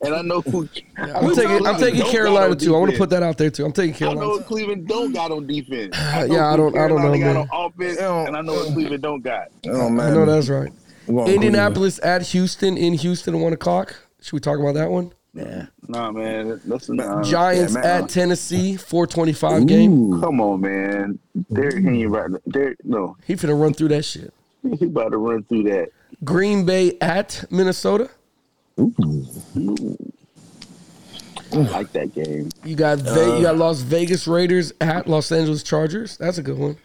And I know who. I'm taking Carolina, too. I want to put that out there, too. I'm taking Carolina. I know what Cleveland don't got on defense. I don't know, man. Got on offense, and I know what Cleveland don't got. Oh, man. I know that's right. Indianapolis at Houston, in Houston at 1 o'clock. Should we talk about that one? Yeah. Nah, man. Giants at Tennessee, 4:25 game. Come on, man. Derrick Henry right now. No. He finna run through that shit. He about to run through that. Green Bay at Minnesota. Ooh. I like that game. You got Las Vegas Raiders at Los Angeles Chargers. That's a good one.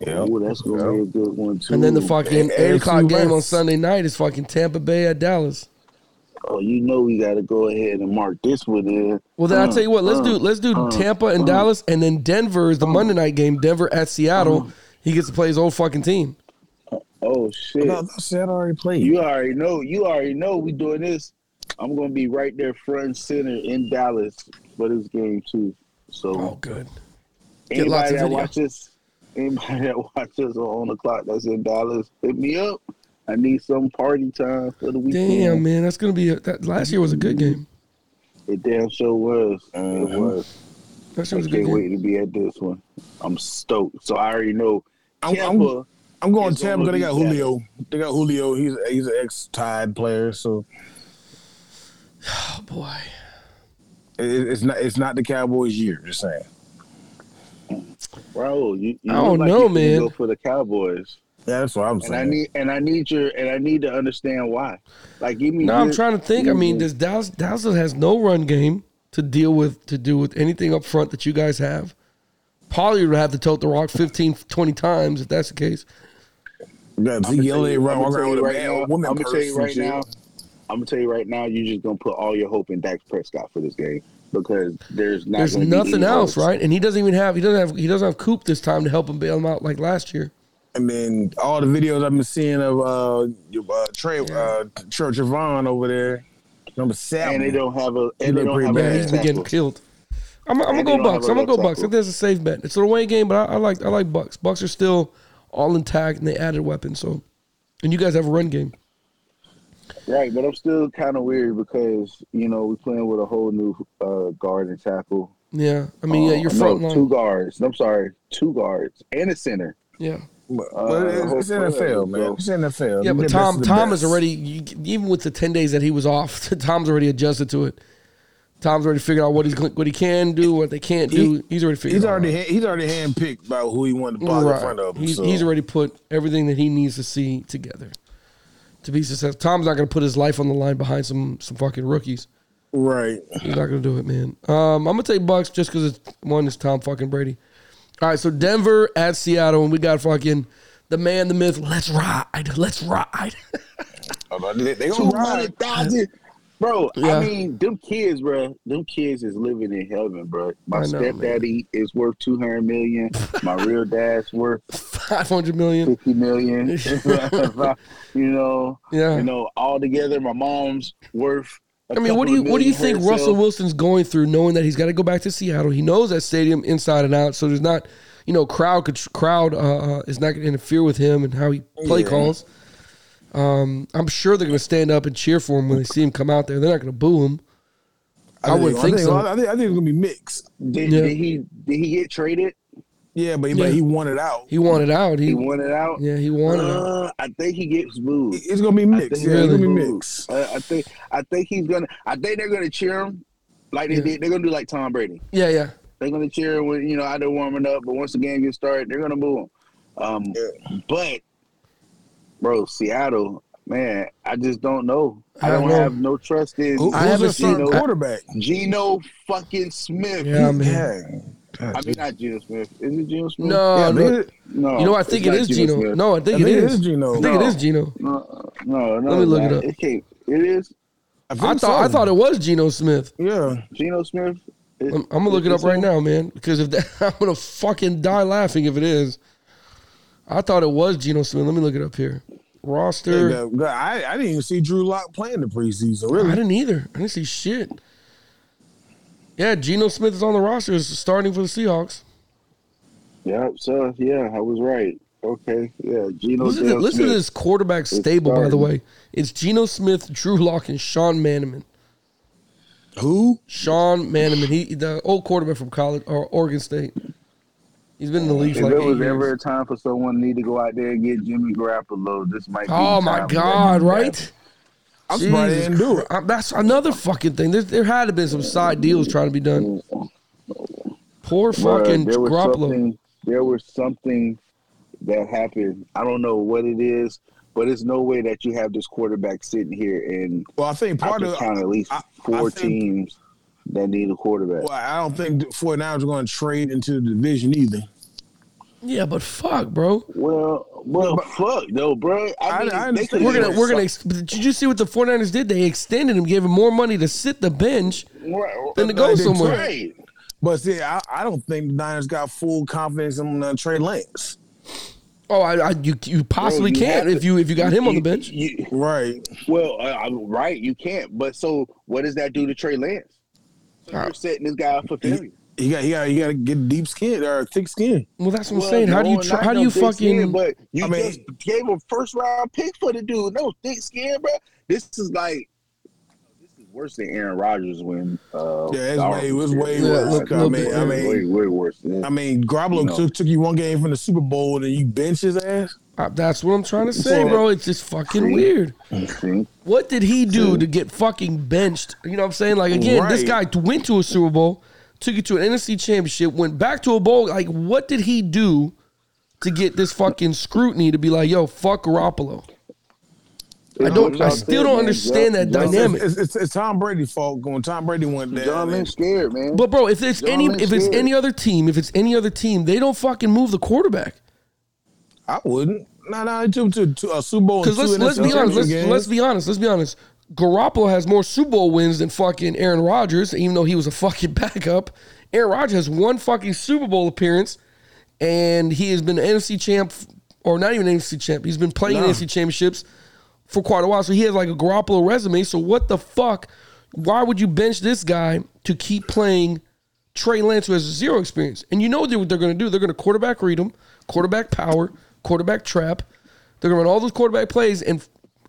Yeah, that's gonna be a good one too. And then the fucking 8:00 game on Sunday night is fucking Tampa Bay at Dallas. Oh, you know we got to go ahead and mark this one in. Well, then I'll tell you what. Let's do Tampa and Dallas, and then Denver is the Monday night game. Denver at Seattle. He gets to play his old fucking team. Oh, shit. I thought Seattle already played. You already know we doing this. I'm going to be right there front center in Dallas for this game, too. So, oh, good. Anybody that watches on the clock that's in Dallas, hit me up. I need some party time for the weekend. Damn, man, that's gonna be last year was a good game. It damn sure was. It was. That sure was a good game. I can't wait to be at this one. I'm stoked. So I already know. I'm going Tampa. They got Julio. He's an ex-Tide player. So, oh boy, it's not the Cowboys' year. Just saying, bro. You I don't know, man. Go for the Cowboys. Yeah, that's what I'm saying. And I need to understand why. Like, give me. No, I'm trying to think. I mean, this Dallas has no run game to do with anything up front that you guys have. Pollard would have to tote the rock 15, 20 times if that's the case. I'm gonna tell you right now. You're just gonna put all your hope in Dak Prescott for this game because there's nothing else, right? And he doesn't have Coop this time to help him bail him out like last year. I mean, all the videos I've been seeing of Trevon over there, number 7, and they don't have a. And they don't have bad. He's been getting killed. I'm gonna go Bucks. I think that's a safe bet. It's an away game, but I like Bucks. Bucks are still all intact, and they added weapons. So, and you guys have a run game, right? But I'm still kind of weird because you know we're playing with a whole new guard and tackle. Yeah, I mean, your front line. 2 guards. I'm sorry, 2 guards and a center. Yeah. But it's NFL, man. It's NFL. Yeah, but Tom is already, even with the 10 days that he was off, Tom's already adjusted to it. Tom's already figured out what he can do, what they can't do. He's already figured. He's already handpicked about who he wanted to bother in front of him. He's already put everything that he needs to see together to be successful. Tom's not going to put his life on the line behind some fucking rookies. Right. He's not going to do it, man. I'm going to take Bucks just because it's Tom fucking Brady. All right, so Denver at Seattle, and we got fucking the man, the myth. Let's ride. Let's ride. They gonna ride. Bro, yeah. I mean, them kids is living in heaven, bro. My stepdaddy is worth $200 million. My real dad's worth $500 million. $50 million. You know, all together, my mom's worth what do you think herself. Russell Wilson's going through, knowing that he's got to go back to Seattle? He knows that stadium inside and out, so there's not, crowd is not going to interfere with him and how he play calls. I'm sure they're going to stand up and cheer for him when they see him come out there. They're not going to boo him. I wouldn't think so. I think it's going to be mixed. Did he get traded? Yeah, but he wanted out. He wanted out. Yeah, he wanted out. I think he gets booed. It's going to be mixed. I think he's going to. I think they're going to cheer him like they did. They're going to do like Tom Brady. Yeah, yeah. They're going to cheer him when out there warming up. But once the game gets started, they're going to boo him. But. Bro, Seattle, man, I just don't know. I don't have no trust in quarterback. Geno fucking Smith. Yeah, man. I mean, not Geno Smith. Is it Geno Smith? No. You know, I think it is Geno. Smith. No, I think it is Geno. I think it is Geno. No. Let me look it up. It is. I thought it was Geno Smith. Yeah. Geno Smith. I'm going to look it up right now, man, because I'm going to fucking die laughing if it is. I thought it was Geno Smith. Let me look it up here. Roster. I didn't even see Drew Lock playing the preseason, really. I didn't either. I didn't see shit. Yeah, Geno Smith is on the roster. Is starting for the Seahawks. Yep, so, yeah, I was right. Okay, yeah, Geno Smith. Listen to this quarterback stable, by the way. It's Geno Smith, Drew Lock, and Sean Manniman. Who? Sean Manniman. He, the old quarterback from college or Oregon State. He's been in the league for like 8 years. If there was ever a time for someone to need to go out there and get Jimmy Garoppolo, this might be. Oh, my God, right? I'm surprised they didn't do it. That's another fucking thing. There had to have been some side deals trying to be done. Poor fucking Garoppolo. There was something that happened. I don't know what it is, but there's no way that you have this quarterback sitting here and I think part of at least four teams that need a quarterback. Well, I don't think 49ers are going to trade into the division either. Yeah, but fuck, bro. Well, but fuck, though, bro. I mean, we're gonna. Did you see what the 49ers did? They extended him, gave him more money to sit the bench than to go somewhere. Trade. But see, I don't think the Niners got full confidence in Trey Lance. Oh, you possibly can't if you got him on the bench, right? Well, right, you can't. But so, what does that do to Trey Lance? So you're setting this guy up for failure. You got to get deep skin or thick skin. Well, that's what I'm saying. How do you fucking? Skin, but you just gave a first round pick for the dude. No thick skin, bro. This is worse than Aaron Rodgers when. It was way worse. I mean, way worse. Than, I mean, Garoppolo took you one game from the Super Bowl and then you bench his ass. That's what I'm trying to say, bro. It's just fucking weird. What did he do to get fucking benched? You know what I'm saying? Like, again, this guy went to a Super Bowl, took it to an NFC championship, went back to a bowl. Like, what did he do to get this fucking scrutiny to be like, yo, fuck Garoppolo? I still don't understand that dynamic. It's Tom Brady's fault. Tom Brady went down. John Lynch scared, man. But, bro, if it's any other team, they don't fucking move the quarterback. I wouldn't. No, to a Super Bowl. Because let's be honest. Garoppolo has more Super Bowl wins than fucking Aaron Rodgers, even though he was a fucking backup. Aaron Rodgers has one fucking Super Bowl appearance, and he has been an NFC champ, or not even an NFC champ. He's been playing NFC championships for quite a while, so he has like a Garoppolo resume. So what the fuck? Why would you bench this guy to keep playing Trey Lance, who has zero experience? And you know what they're going to do. They're going to quarterback read him, quarterback power, quarterback trap. They're going to run all those quarterback plays, and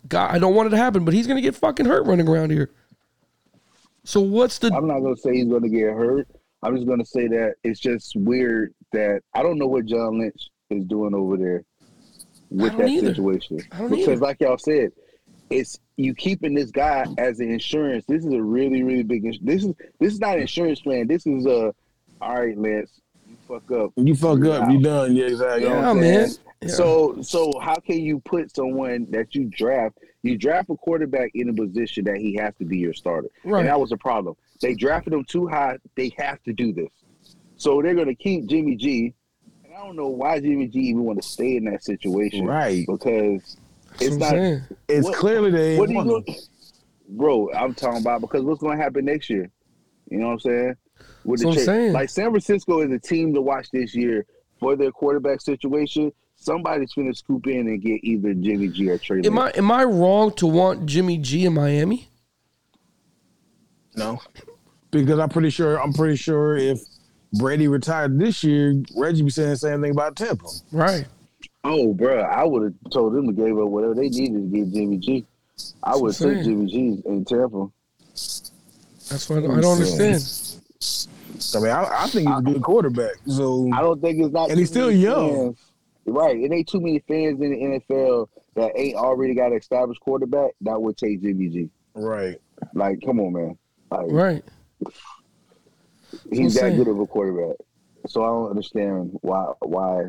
God, I don't want it to happen, but he's going to get fucking hurt running around here. So what's the... I'm not going to say he's going to get hurt. I'm just going to say that it's just weird that I don't know what John Lynch is doing over there with that situation. Because like y'all said, it's you keeping this guy as an insurance. This is a really, really big this is not an insurance plan. This is a, all right, Lance, you fuck up. You fuck up, out. You done. Yeah, exactly. Yeah, man. Yeah. So how can you put someone that you draft? You draft a quarterback in a position that he has to be your starter. Right. And that was a problem. They drafted him too high. They have to do this. So they're going to keep Jimmy G. And I don't know why Jimmy G even want to stay in that situation. Right. Because it's not – it's what, clearly they what do you look, bro, I'm talking about because what's going to happen next year? You know what I'm saying? With the Like San Francisco is a team to watch this year for their quarterback situation. Somebody's going to scoop in and get either Jimmy G or Trey Lance. Am I wrong to want Jimmy G in Miami? No. Because I'm pretty sure if Brady retired this year, Reggie be saying the same thing about Tampa. Right. Oh, bro, I would have told them to give up whatever they needed to get Jimmy G. I would take Jimmy G in Tampa. That's what I don't understand. I mean, I think he's a good quarterback. So I don't think it's not. And he's still young. Fans. Right. It ain't too many fans in the NFL that ain't already got an established quarterback that would take Jimmy G. Right. Like, come on, man. Like, right. He's that good of a quarterback. So I don't understand why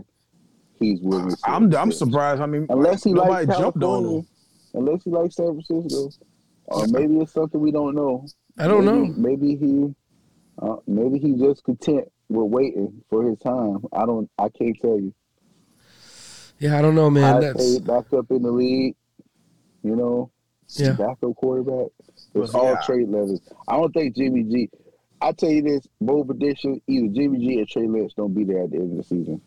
he's willing to. I'm surprised. I mean, unless he likes California. Unless he likes San Francisco. Or maybe it's something we don't know. I don't know. Maybe he just content with waiting for his time. I can't tell you. Yeah, I don't know, man. That's back up in the league, you know. Yeah. Backup quarterback. It's all trade levels. I don't think Jimmy G. I tell you this, bold prediction: either Jimmy G or Trey Lance don't be there at the end of the season.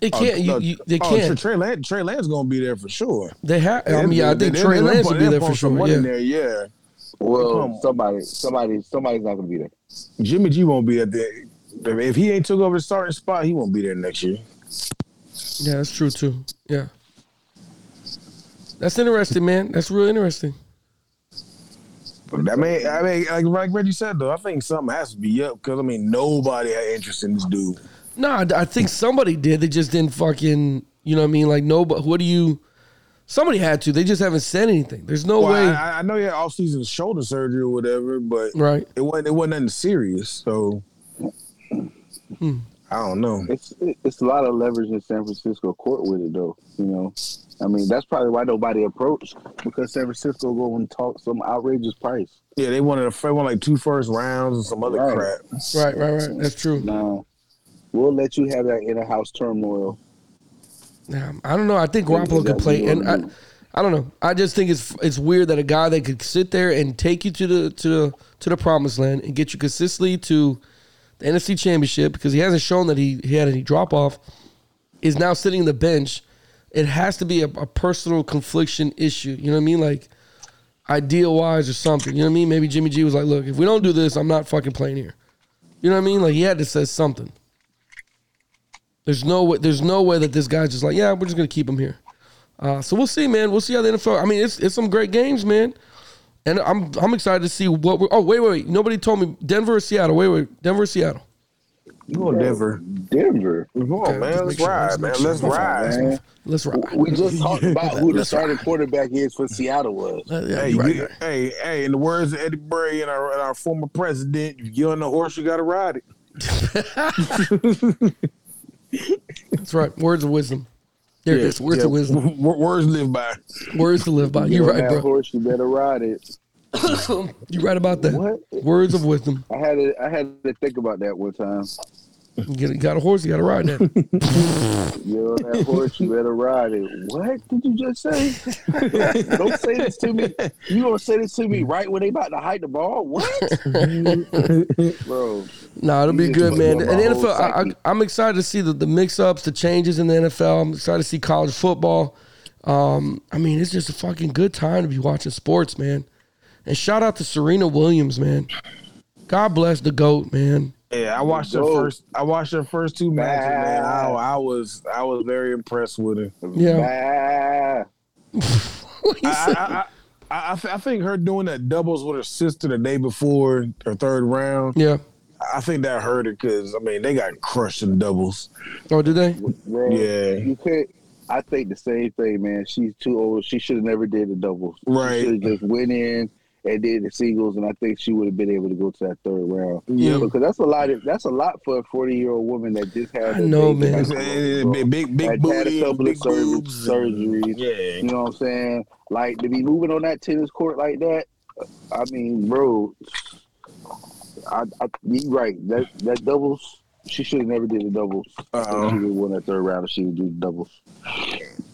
It can't. They can't. Trey Lance gonna be there for sure. They have. I mean, yeah, I think Trey Lance will be there for sure. Yeah. There, yeah. Well, somebody's not gonna be there. Jimmy G won't be there. If he ain't took over the starting spot, he won't be there next year. Yeah, that's true too. Yeah, that's interesting, man. That's real interesting. But I mean, like Reggie said though, I think something has to be up because I mean, nobody had interest in this dude. No, I think somebody did. They just didn't fucking. You know what I mean? Like nobody. What do you? Somebody had to. They just haven't said anything. There's no way. I know he had off-season shoulder surgery or whatever, but right, it wasn't nothing serious. So. I don't know. It's a lot of leverage in San Francisco court with it, though. You know, I mean, that's probably why nobody approached because San Francisco go and talk some outrageous price. Yeah, they wanted like 2 first rounds and some other crap. Right. That's true. No, we'll let you have that in-house turmoil. Yeah, I don't know. I think Garoppolo could play, and I don't know. I just think it's weird that a guy that could sit there and take you to the promised land and get you consistently to. The NFC Championship, because he hasn't shown that he had any drop-off, is now sitting on the bench. It has to be a personal confliction issue. You know what I mean? Like, ideal-wise or something. You know what I mean? Maybe Jimmy G was like, look, if we don't do this, I'm not fucking playing here. You know what I mean? Like, he had to say something. There's no way that this guy's just like, yeah, we're just going to keep him here. So we'll see, man. We'll see how the NFL – I mean, it's some great games, man. And I'm excited to see what we're... Oh, wait. Nobody told me Denver or Seattle. Wait. Denver or Seattle? You on Denver. Denver. Come on, okay, man. Let's ride. We just talked about who the starting quarterback is for Seattle was. Hey, in the words of Eddie Bray and our former president, if you're on the horse, you got to ride it. That's right. Words of wisdom. There it is. Words of wisdom. Words to live by. Words to live by. You're right, bro. Horse, you better ride it. You're right about that. What? Words of wisdom. I had to think about that one time. You got a horse, you got to ride that. You're on that horse, you better ride it. What did you just say? Don't say this to me. You don't say this to me right when they about to hike the ball? What? Bro. Nah, it'll be good, man. And NFL, I'm excited to see the mix-ups, the changes in the NFL. I'm excited to see college football. I mean, it's just a fucking good time to be watching sports, man. And shout out to Serena Williams, man. God bless the GOAT, man. Yeah, I watched her first 2 matches, man. I was very impressed with her. Yeah. I think her doing that doubles with her sister the day before her 3rd round. Yeah. I think that hurt her because I mean they got crushed in doubles. Oh, did they? Bro, yeah. You could I think the same thing, man. She's too old. She should have never did the doubles. Right. She should have just went in and did the singles, and I think she would have been able to go to that third round. Yeah, because that's a lot for a 40-year-old woman that just had. I know, man. Big booty, big boobs, surgeries. Yeah, you know what I'm saying. Like to be moving on that tennis court like that. I mean, bro, you're right. That doubles. She should have never did the doubles. She would have won that third round if she would do the doubles.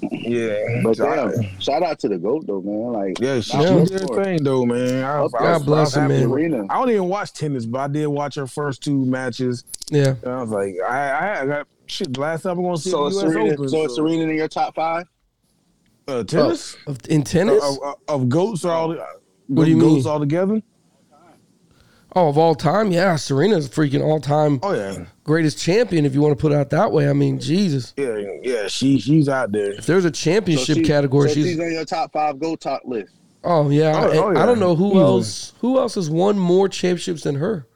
Yeah. But damn, shout out to the GOAT, though, man. Like, yeah, she did her thing, though, man. God bless her, man. I don't even watch tennis, but I did watch her first two matches. Yeah. And I was like, I got shit. Last time I'm going to see the U.S. Open. So is Serena in your top five? Tennis? In tennis? Of GOATs GOATs all together? Oh, of all time? Yeah, Serena's freaking all-time greatest champion, if you want to put it out that way. I mean, Jesus. Yeah, she's out there. If there's a championship category, she's on your top five GOAT talk list. Oh, yeah. I don't know who else has won more championships than her.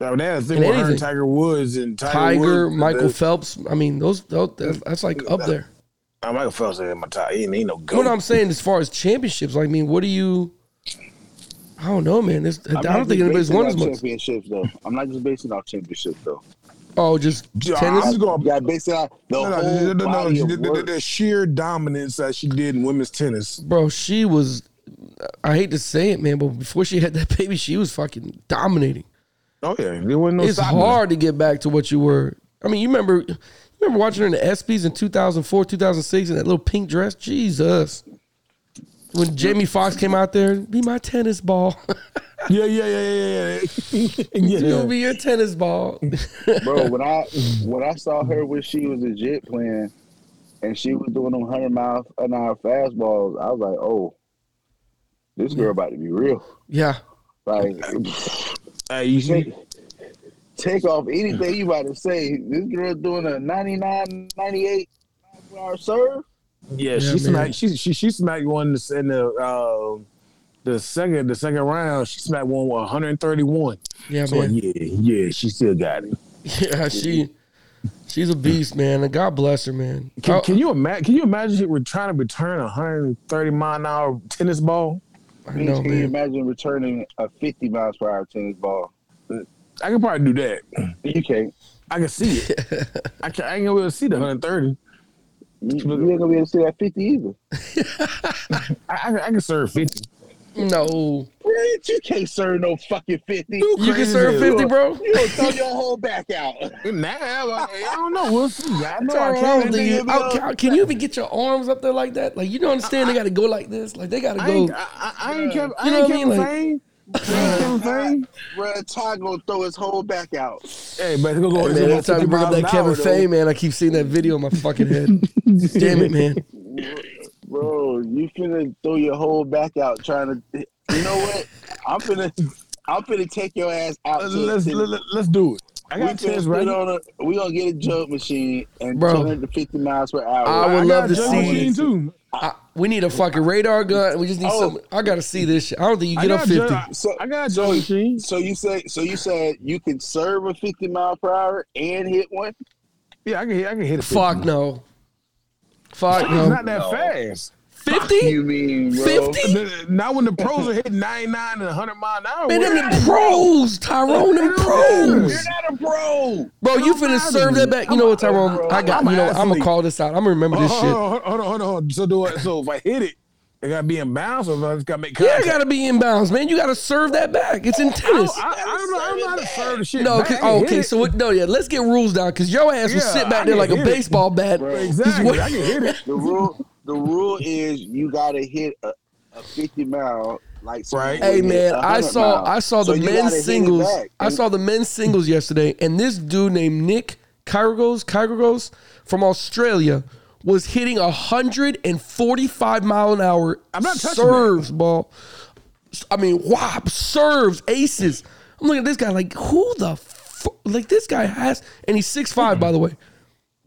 I mean, that's her and Tiger Woods and Tiger Woods, Michael Phelps. I mean, those that's like up there. Michael Phelps ain't in my top. He ain't no GOAT. What I'm saying as far as championships, I mean, what do you... I don't know, man. I don't think anybody's won as much. Championships, though. I'm not just basing off championships, though. Oh, just tennis? Yeah, based on the sheer dominance that she did in women's tennis. Bro, she was, I hate to say it, man, but before she had that baby, she was fucking dominating. Oh, yeah. There wasn't no It's hard to get back to what you were. I mean, you remember watching her in the ESPYs in 2004, 2006 in that little pink dress? Jesus. When Jamie Foxx came out there, be my tennis ball. Yeah. You'll be your tennis ball. Bro, when I saw her when she was legit playing and she was doing them 100-mile-an-hour fastballs, I was like, oh, this girl about to be real. Yeah. Like, you see? Take off anything you about to say. This girl doing a 99, 98 hour serve. Yeah, she smacked. She smacked one in the second round. She smacked one with 131. Yeah, so man. Yeah. She still got it. Yeah, she's a beast, man. And God bless her, man. Can you imagine? She were trying to return a 130-mile-an-hour tennis ball. I know, man. Can you imagine returning a 50-mile-per-hour tennis ball? I can probably do that. You can't. I can see it. I ain't gonna be able to see the 130. You ain't going to be able to see that 50 either. I can serve 50. No. You can't serve no fucking 50. You can serve 50, bro. You going to throw your whole back out. Now, I don't know. We'll see. I know can you even get your arms up there like that? Like, you don't understand they got to go like this. Like, they got to go. I ain't Kevin Payne. Todd gonna throw his whole back out. Hey, but it's gonna go. Hey, man, every time you bring up that Kevin Faye, man, I keep seeing that video in my fucking head. Damn it, man. Bro, you finna throw your whole back out trying to. You know what? I'm finna take your ass out. Let's do it. I got tennis right on. We gonna get a jump machine and 250 miles per hour. I would love to see too. We need a fucking radar gun. We just need something. I gotta see this shit. I don't think you get up 50. I got a machine. So you said you can serve a 50-mile-per-hour and hit one? Yeah, I can hit a 50. Fuck no. Fuck no. It's not that fast. 50? You mean, bro? 50? Not when the pros are hitting 99 and 100 mile an hour. Man, them the pros, Tyrone, them pros. You're not a pro. Bro, you finna serve that back. You know what, Tyrone? I got, you know, I'm gonna call this out. I'm gonna remember this shit. Hold on. So if I hit it, it gotta be in bounds or I just gotta make contact? Yeah, it gotta be in bounds, man. You gotta serve that back. It's in tennis. I don't know how to serve the shit. No, okay. So let's get rules down because your ass will sit back there like a baseball bat. Exactly. I can hit it. The rule is you gotta hit a 50-mile like. Right. Hey man, I saw the men's singles yesterday, and this dude named Nick Kyrgios from Australia was hitting 145-mile-an-hour serves ball. I mean, whop serves aces. I'm looking at this guy like, who the fuck? Like this guy has, and he's 6'5", by the way.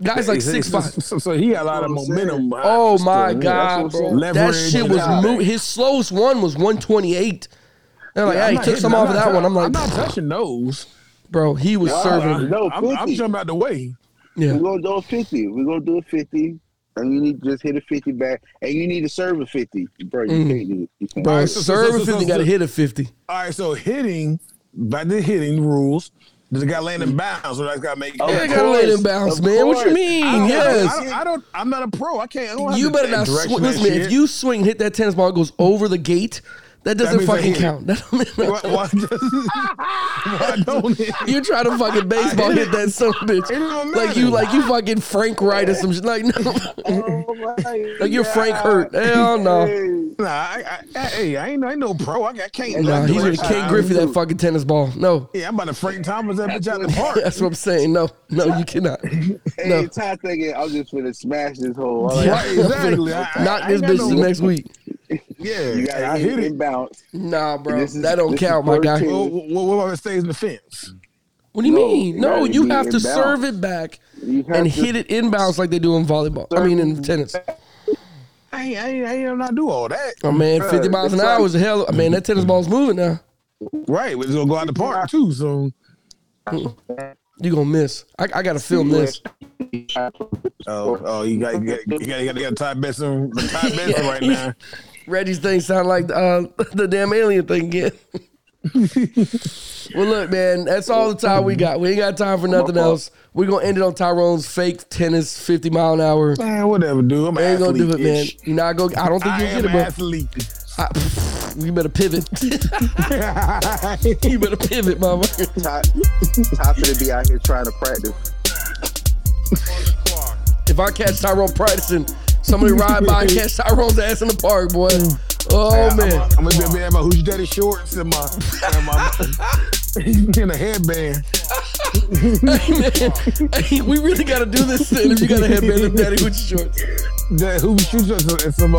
Guys like 6'5". So he got a lot of momentum. Oh, my God, bro. That shit was moving. His slowest one was 128. And like, hey, he took some off of that one. I'm like, I'm not touching those. Bro, he was serving. No, I'm jumping out the way. Yeah. We're going to do a 50. and you need to just hit a 50 back, and you need to serve a 50, bro. You can't do it. Bro, serve a 50, got to hit a 50. All right, so hitting by the hitting rules. Does the guy land in bounds, or does the guy make? Yeah, got to land in bounds, man. Course. What you mean? I don't. I'm not a pro. I can't. Listen, man. If you swing, hit that tennis ball, it goes over the gate. That doesn't fucking count. You try to fucking baseball hit that son of a bitch. Like you fucking Frank Wright or some shit. Like no, like you're Frank Hurt. Hell no. Nah, I ain't no pro. I can't. Nah, he's gonna King Griffey that fucking tennis ball. No. Yeah, I'm about to Frank Thomas that bitch out the park. That's what I'm saying. No, you cannot. Hey, Ty thinking I'm just gonna smash this whole. Exactly. Knock this bitch next week. Yeah, you gotta hit it. Bounce. Nah, bro, that don't count, my guy. What about it stays in the fence? What do you mean? No, you have to serve it back and hit it inbounds like they do in volleyball. I mean, in tennis. I not do all that. Oh man, 50 miles an hour is a hell. I mean, that tennis ball's moving now. Right, it's gonna go out the park too. So you gonna miss. I gotta film this. Oh, you got Ty Benson right now. Reggie's thing sound like the damn alien thing again. Well, look, man, that's all the time we got. We ain't got time for nothing else. We're going to end it on Tyrone's fake tennis 50-mile-an-hour. Man, whatever, dude. I'm ain't going to do it, man. You're not going. I don't think you'll get it, bro. You better pivot. You better pivot, mama. Top of be out here trying to practice. If I catch Tyrone practicing, somebody ride by and catch Tyrone's ass in the park, boy. Oh, man. I'm going to be in my Who's Daddy shorts and my in a headband. Hey, man. Hey, we really got to do this thing if you got a headband of Daddy Hoochie shorts. That Hoochie shorts and some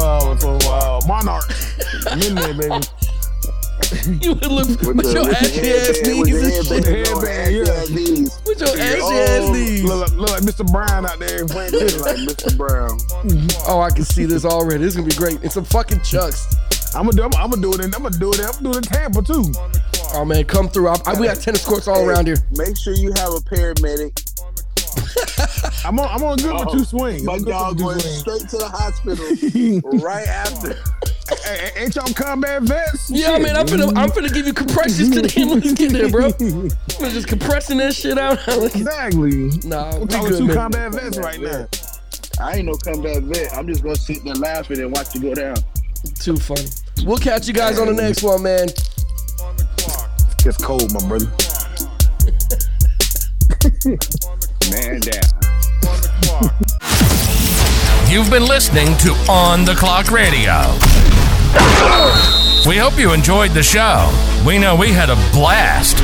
Monarch. I'm in there, baby. You would look with your ashy ass knees and shit. With your ashy ass knees. Look like Mr. Brown out there playing tennis like Mr. Brown. Oh, I can see this already. This is gonna be great. It's some fucking chucks. I'm gonna do it in Tampa too. Oh man, come through. We got tennis courts all around here. Make sure you have a paramedic. I'm on good with two swings. My dog going straight to the hospital right after. Hey, ain't y'all combat vets? Yeah, shit, man, I'm finna give you compressions to the ambulance. Get there, bro. I'm just compressing that shit out. Exactly. Nah, we're talking two combat vets right now. I ain't no combat vet. I'm just gonna sit there laughing and watch you go down. Too funny. We'll catch you guys on the next one, man. On the clock. It's cold, my brother. Man down. On the clock. You've been listening to On the Clock Radio. We hope you enjoyed the show. We know we had a blast.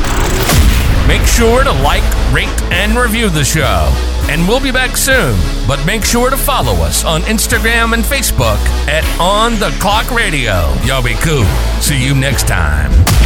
Make sure to like, rate, and review the show. And we'll be back soon. But make sure to follow us on Instagram and Facebook at On The Clock Radio. Y'all be cool. See you next time.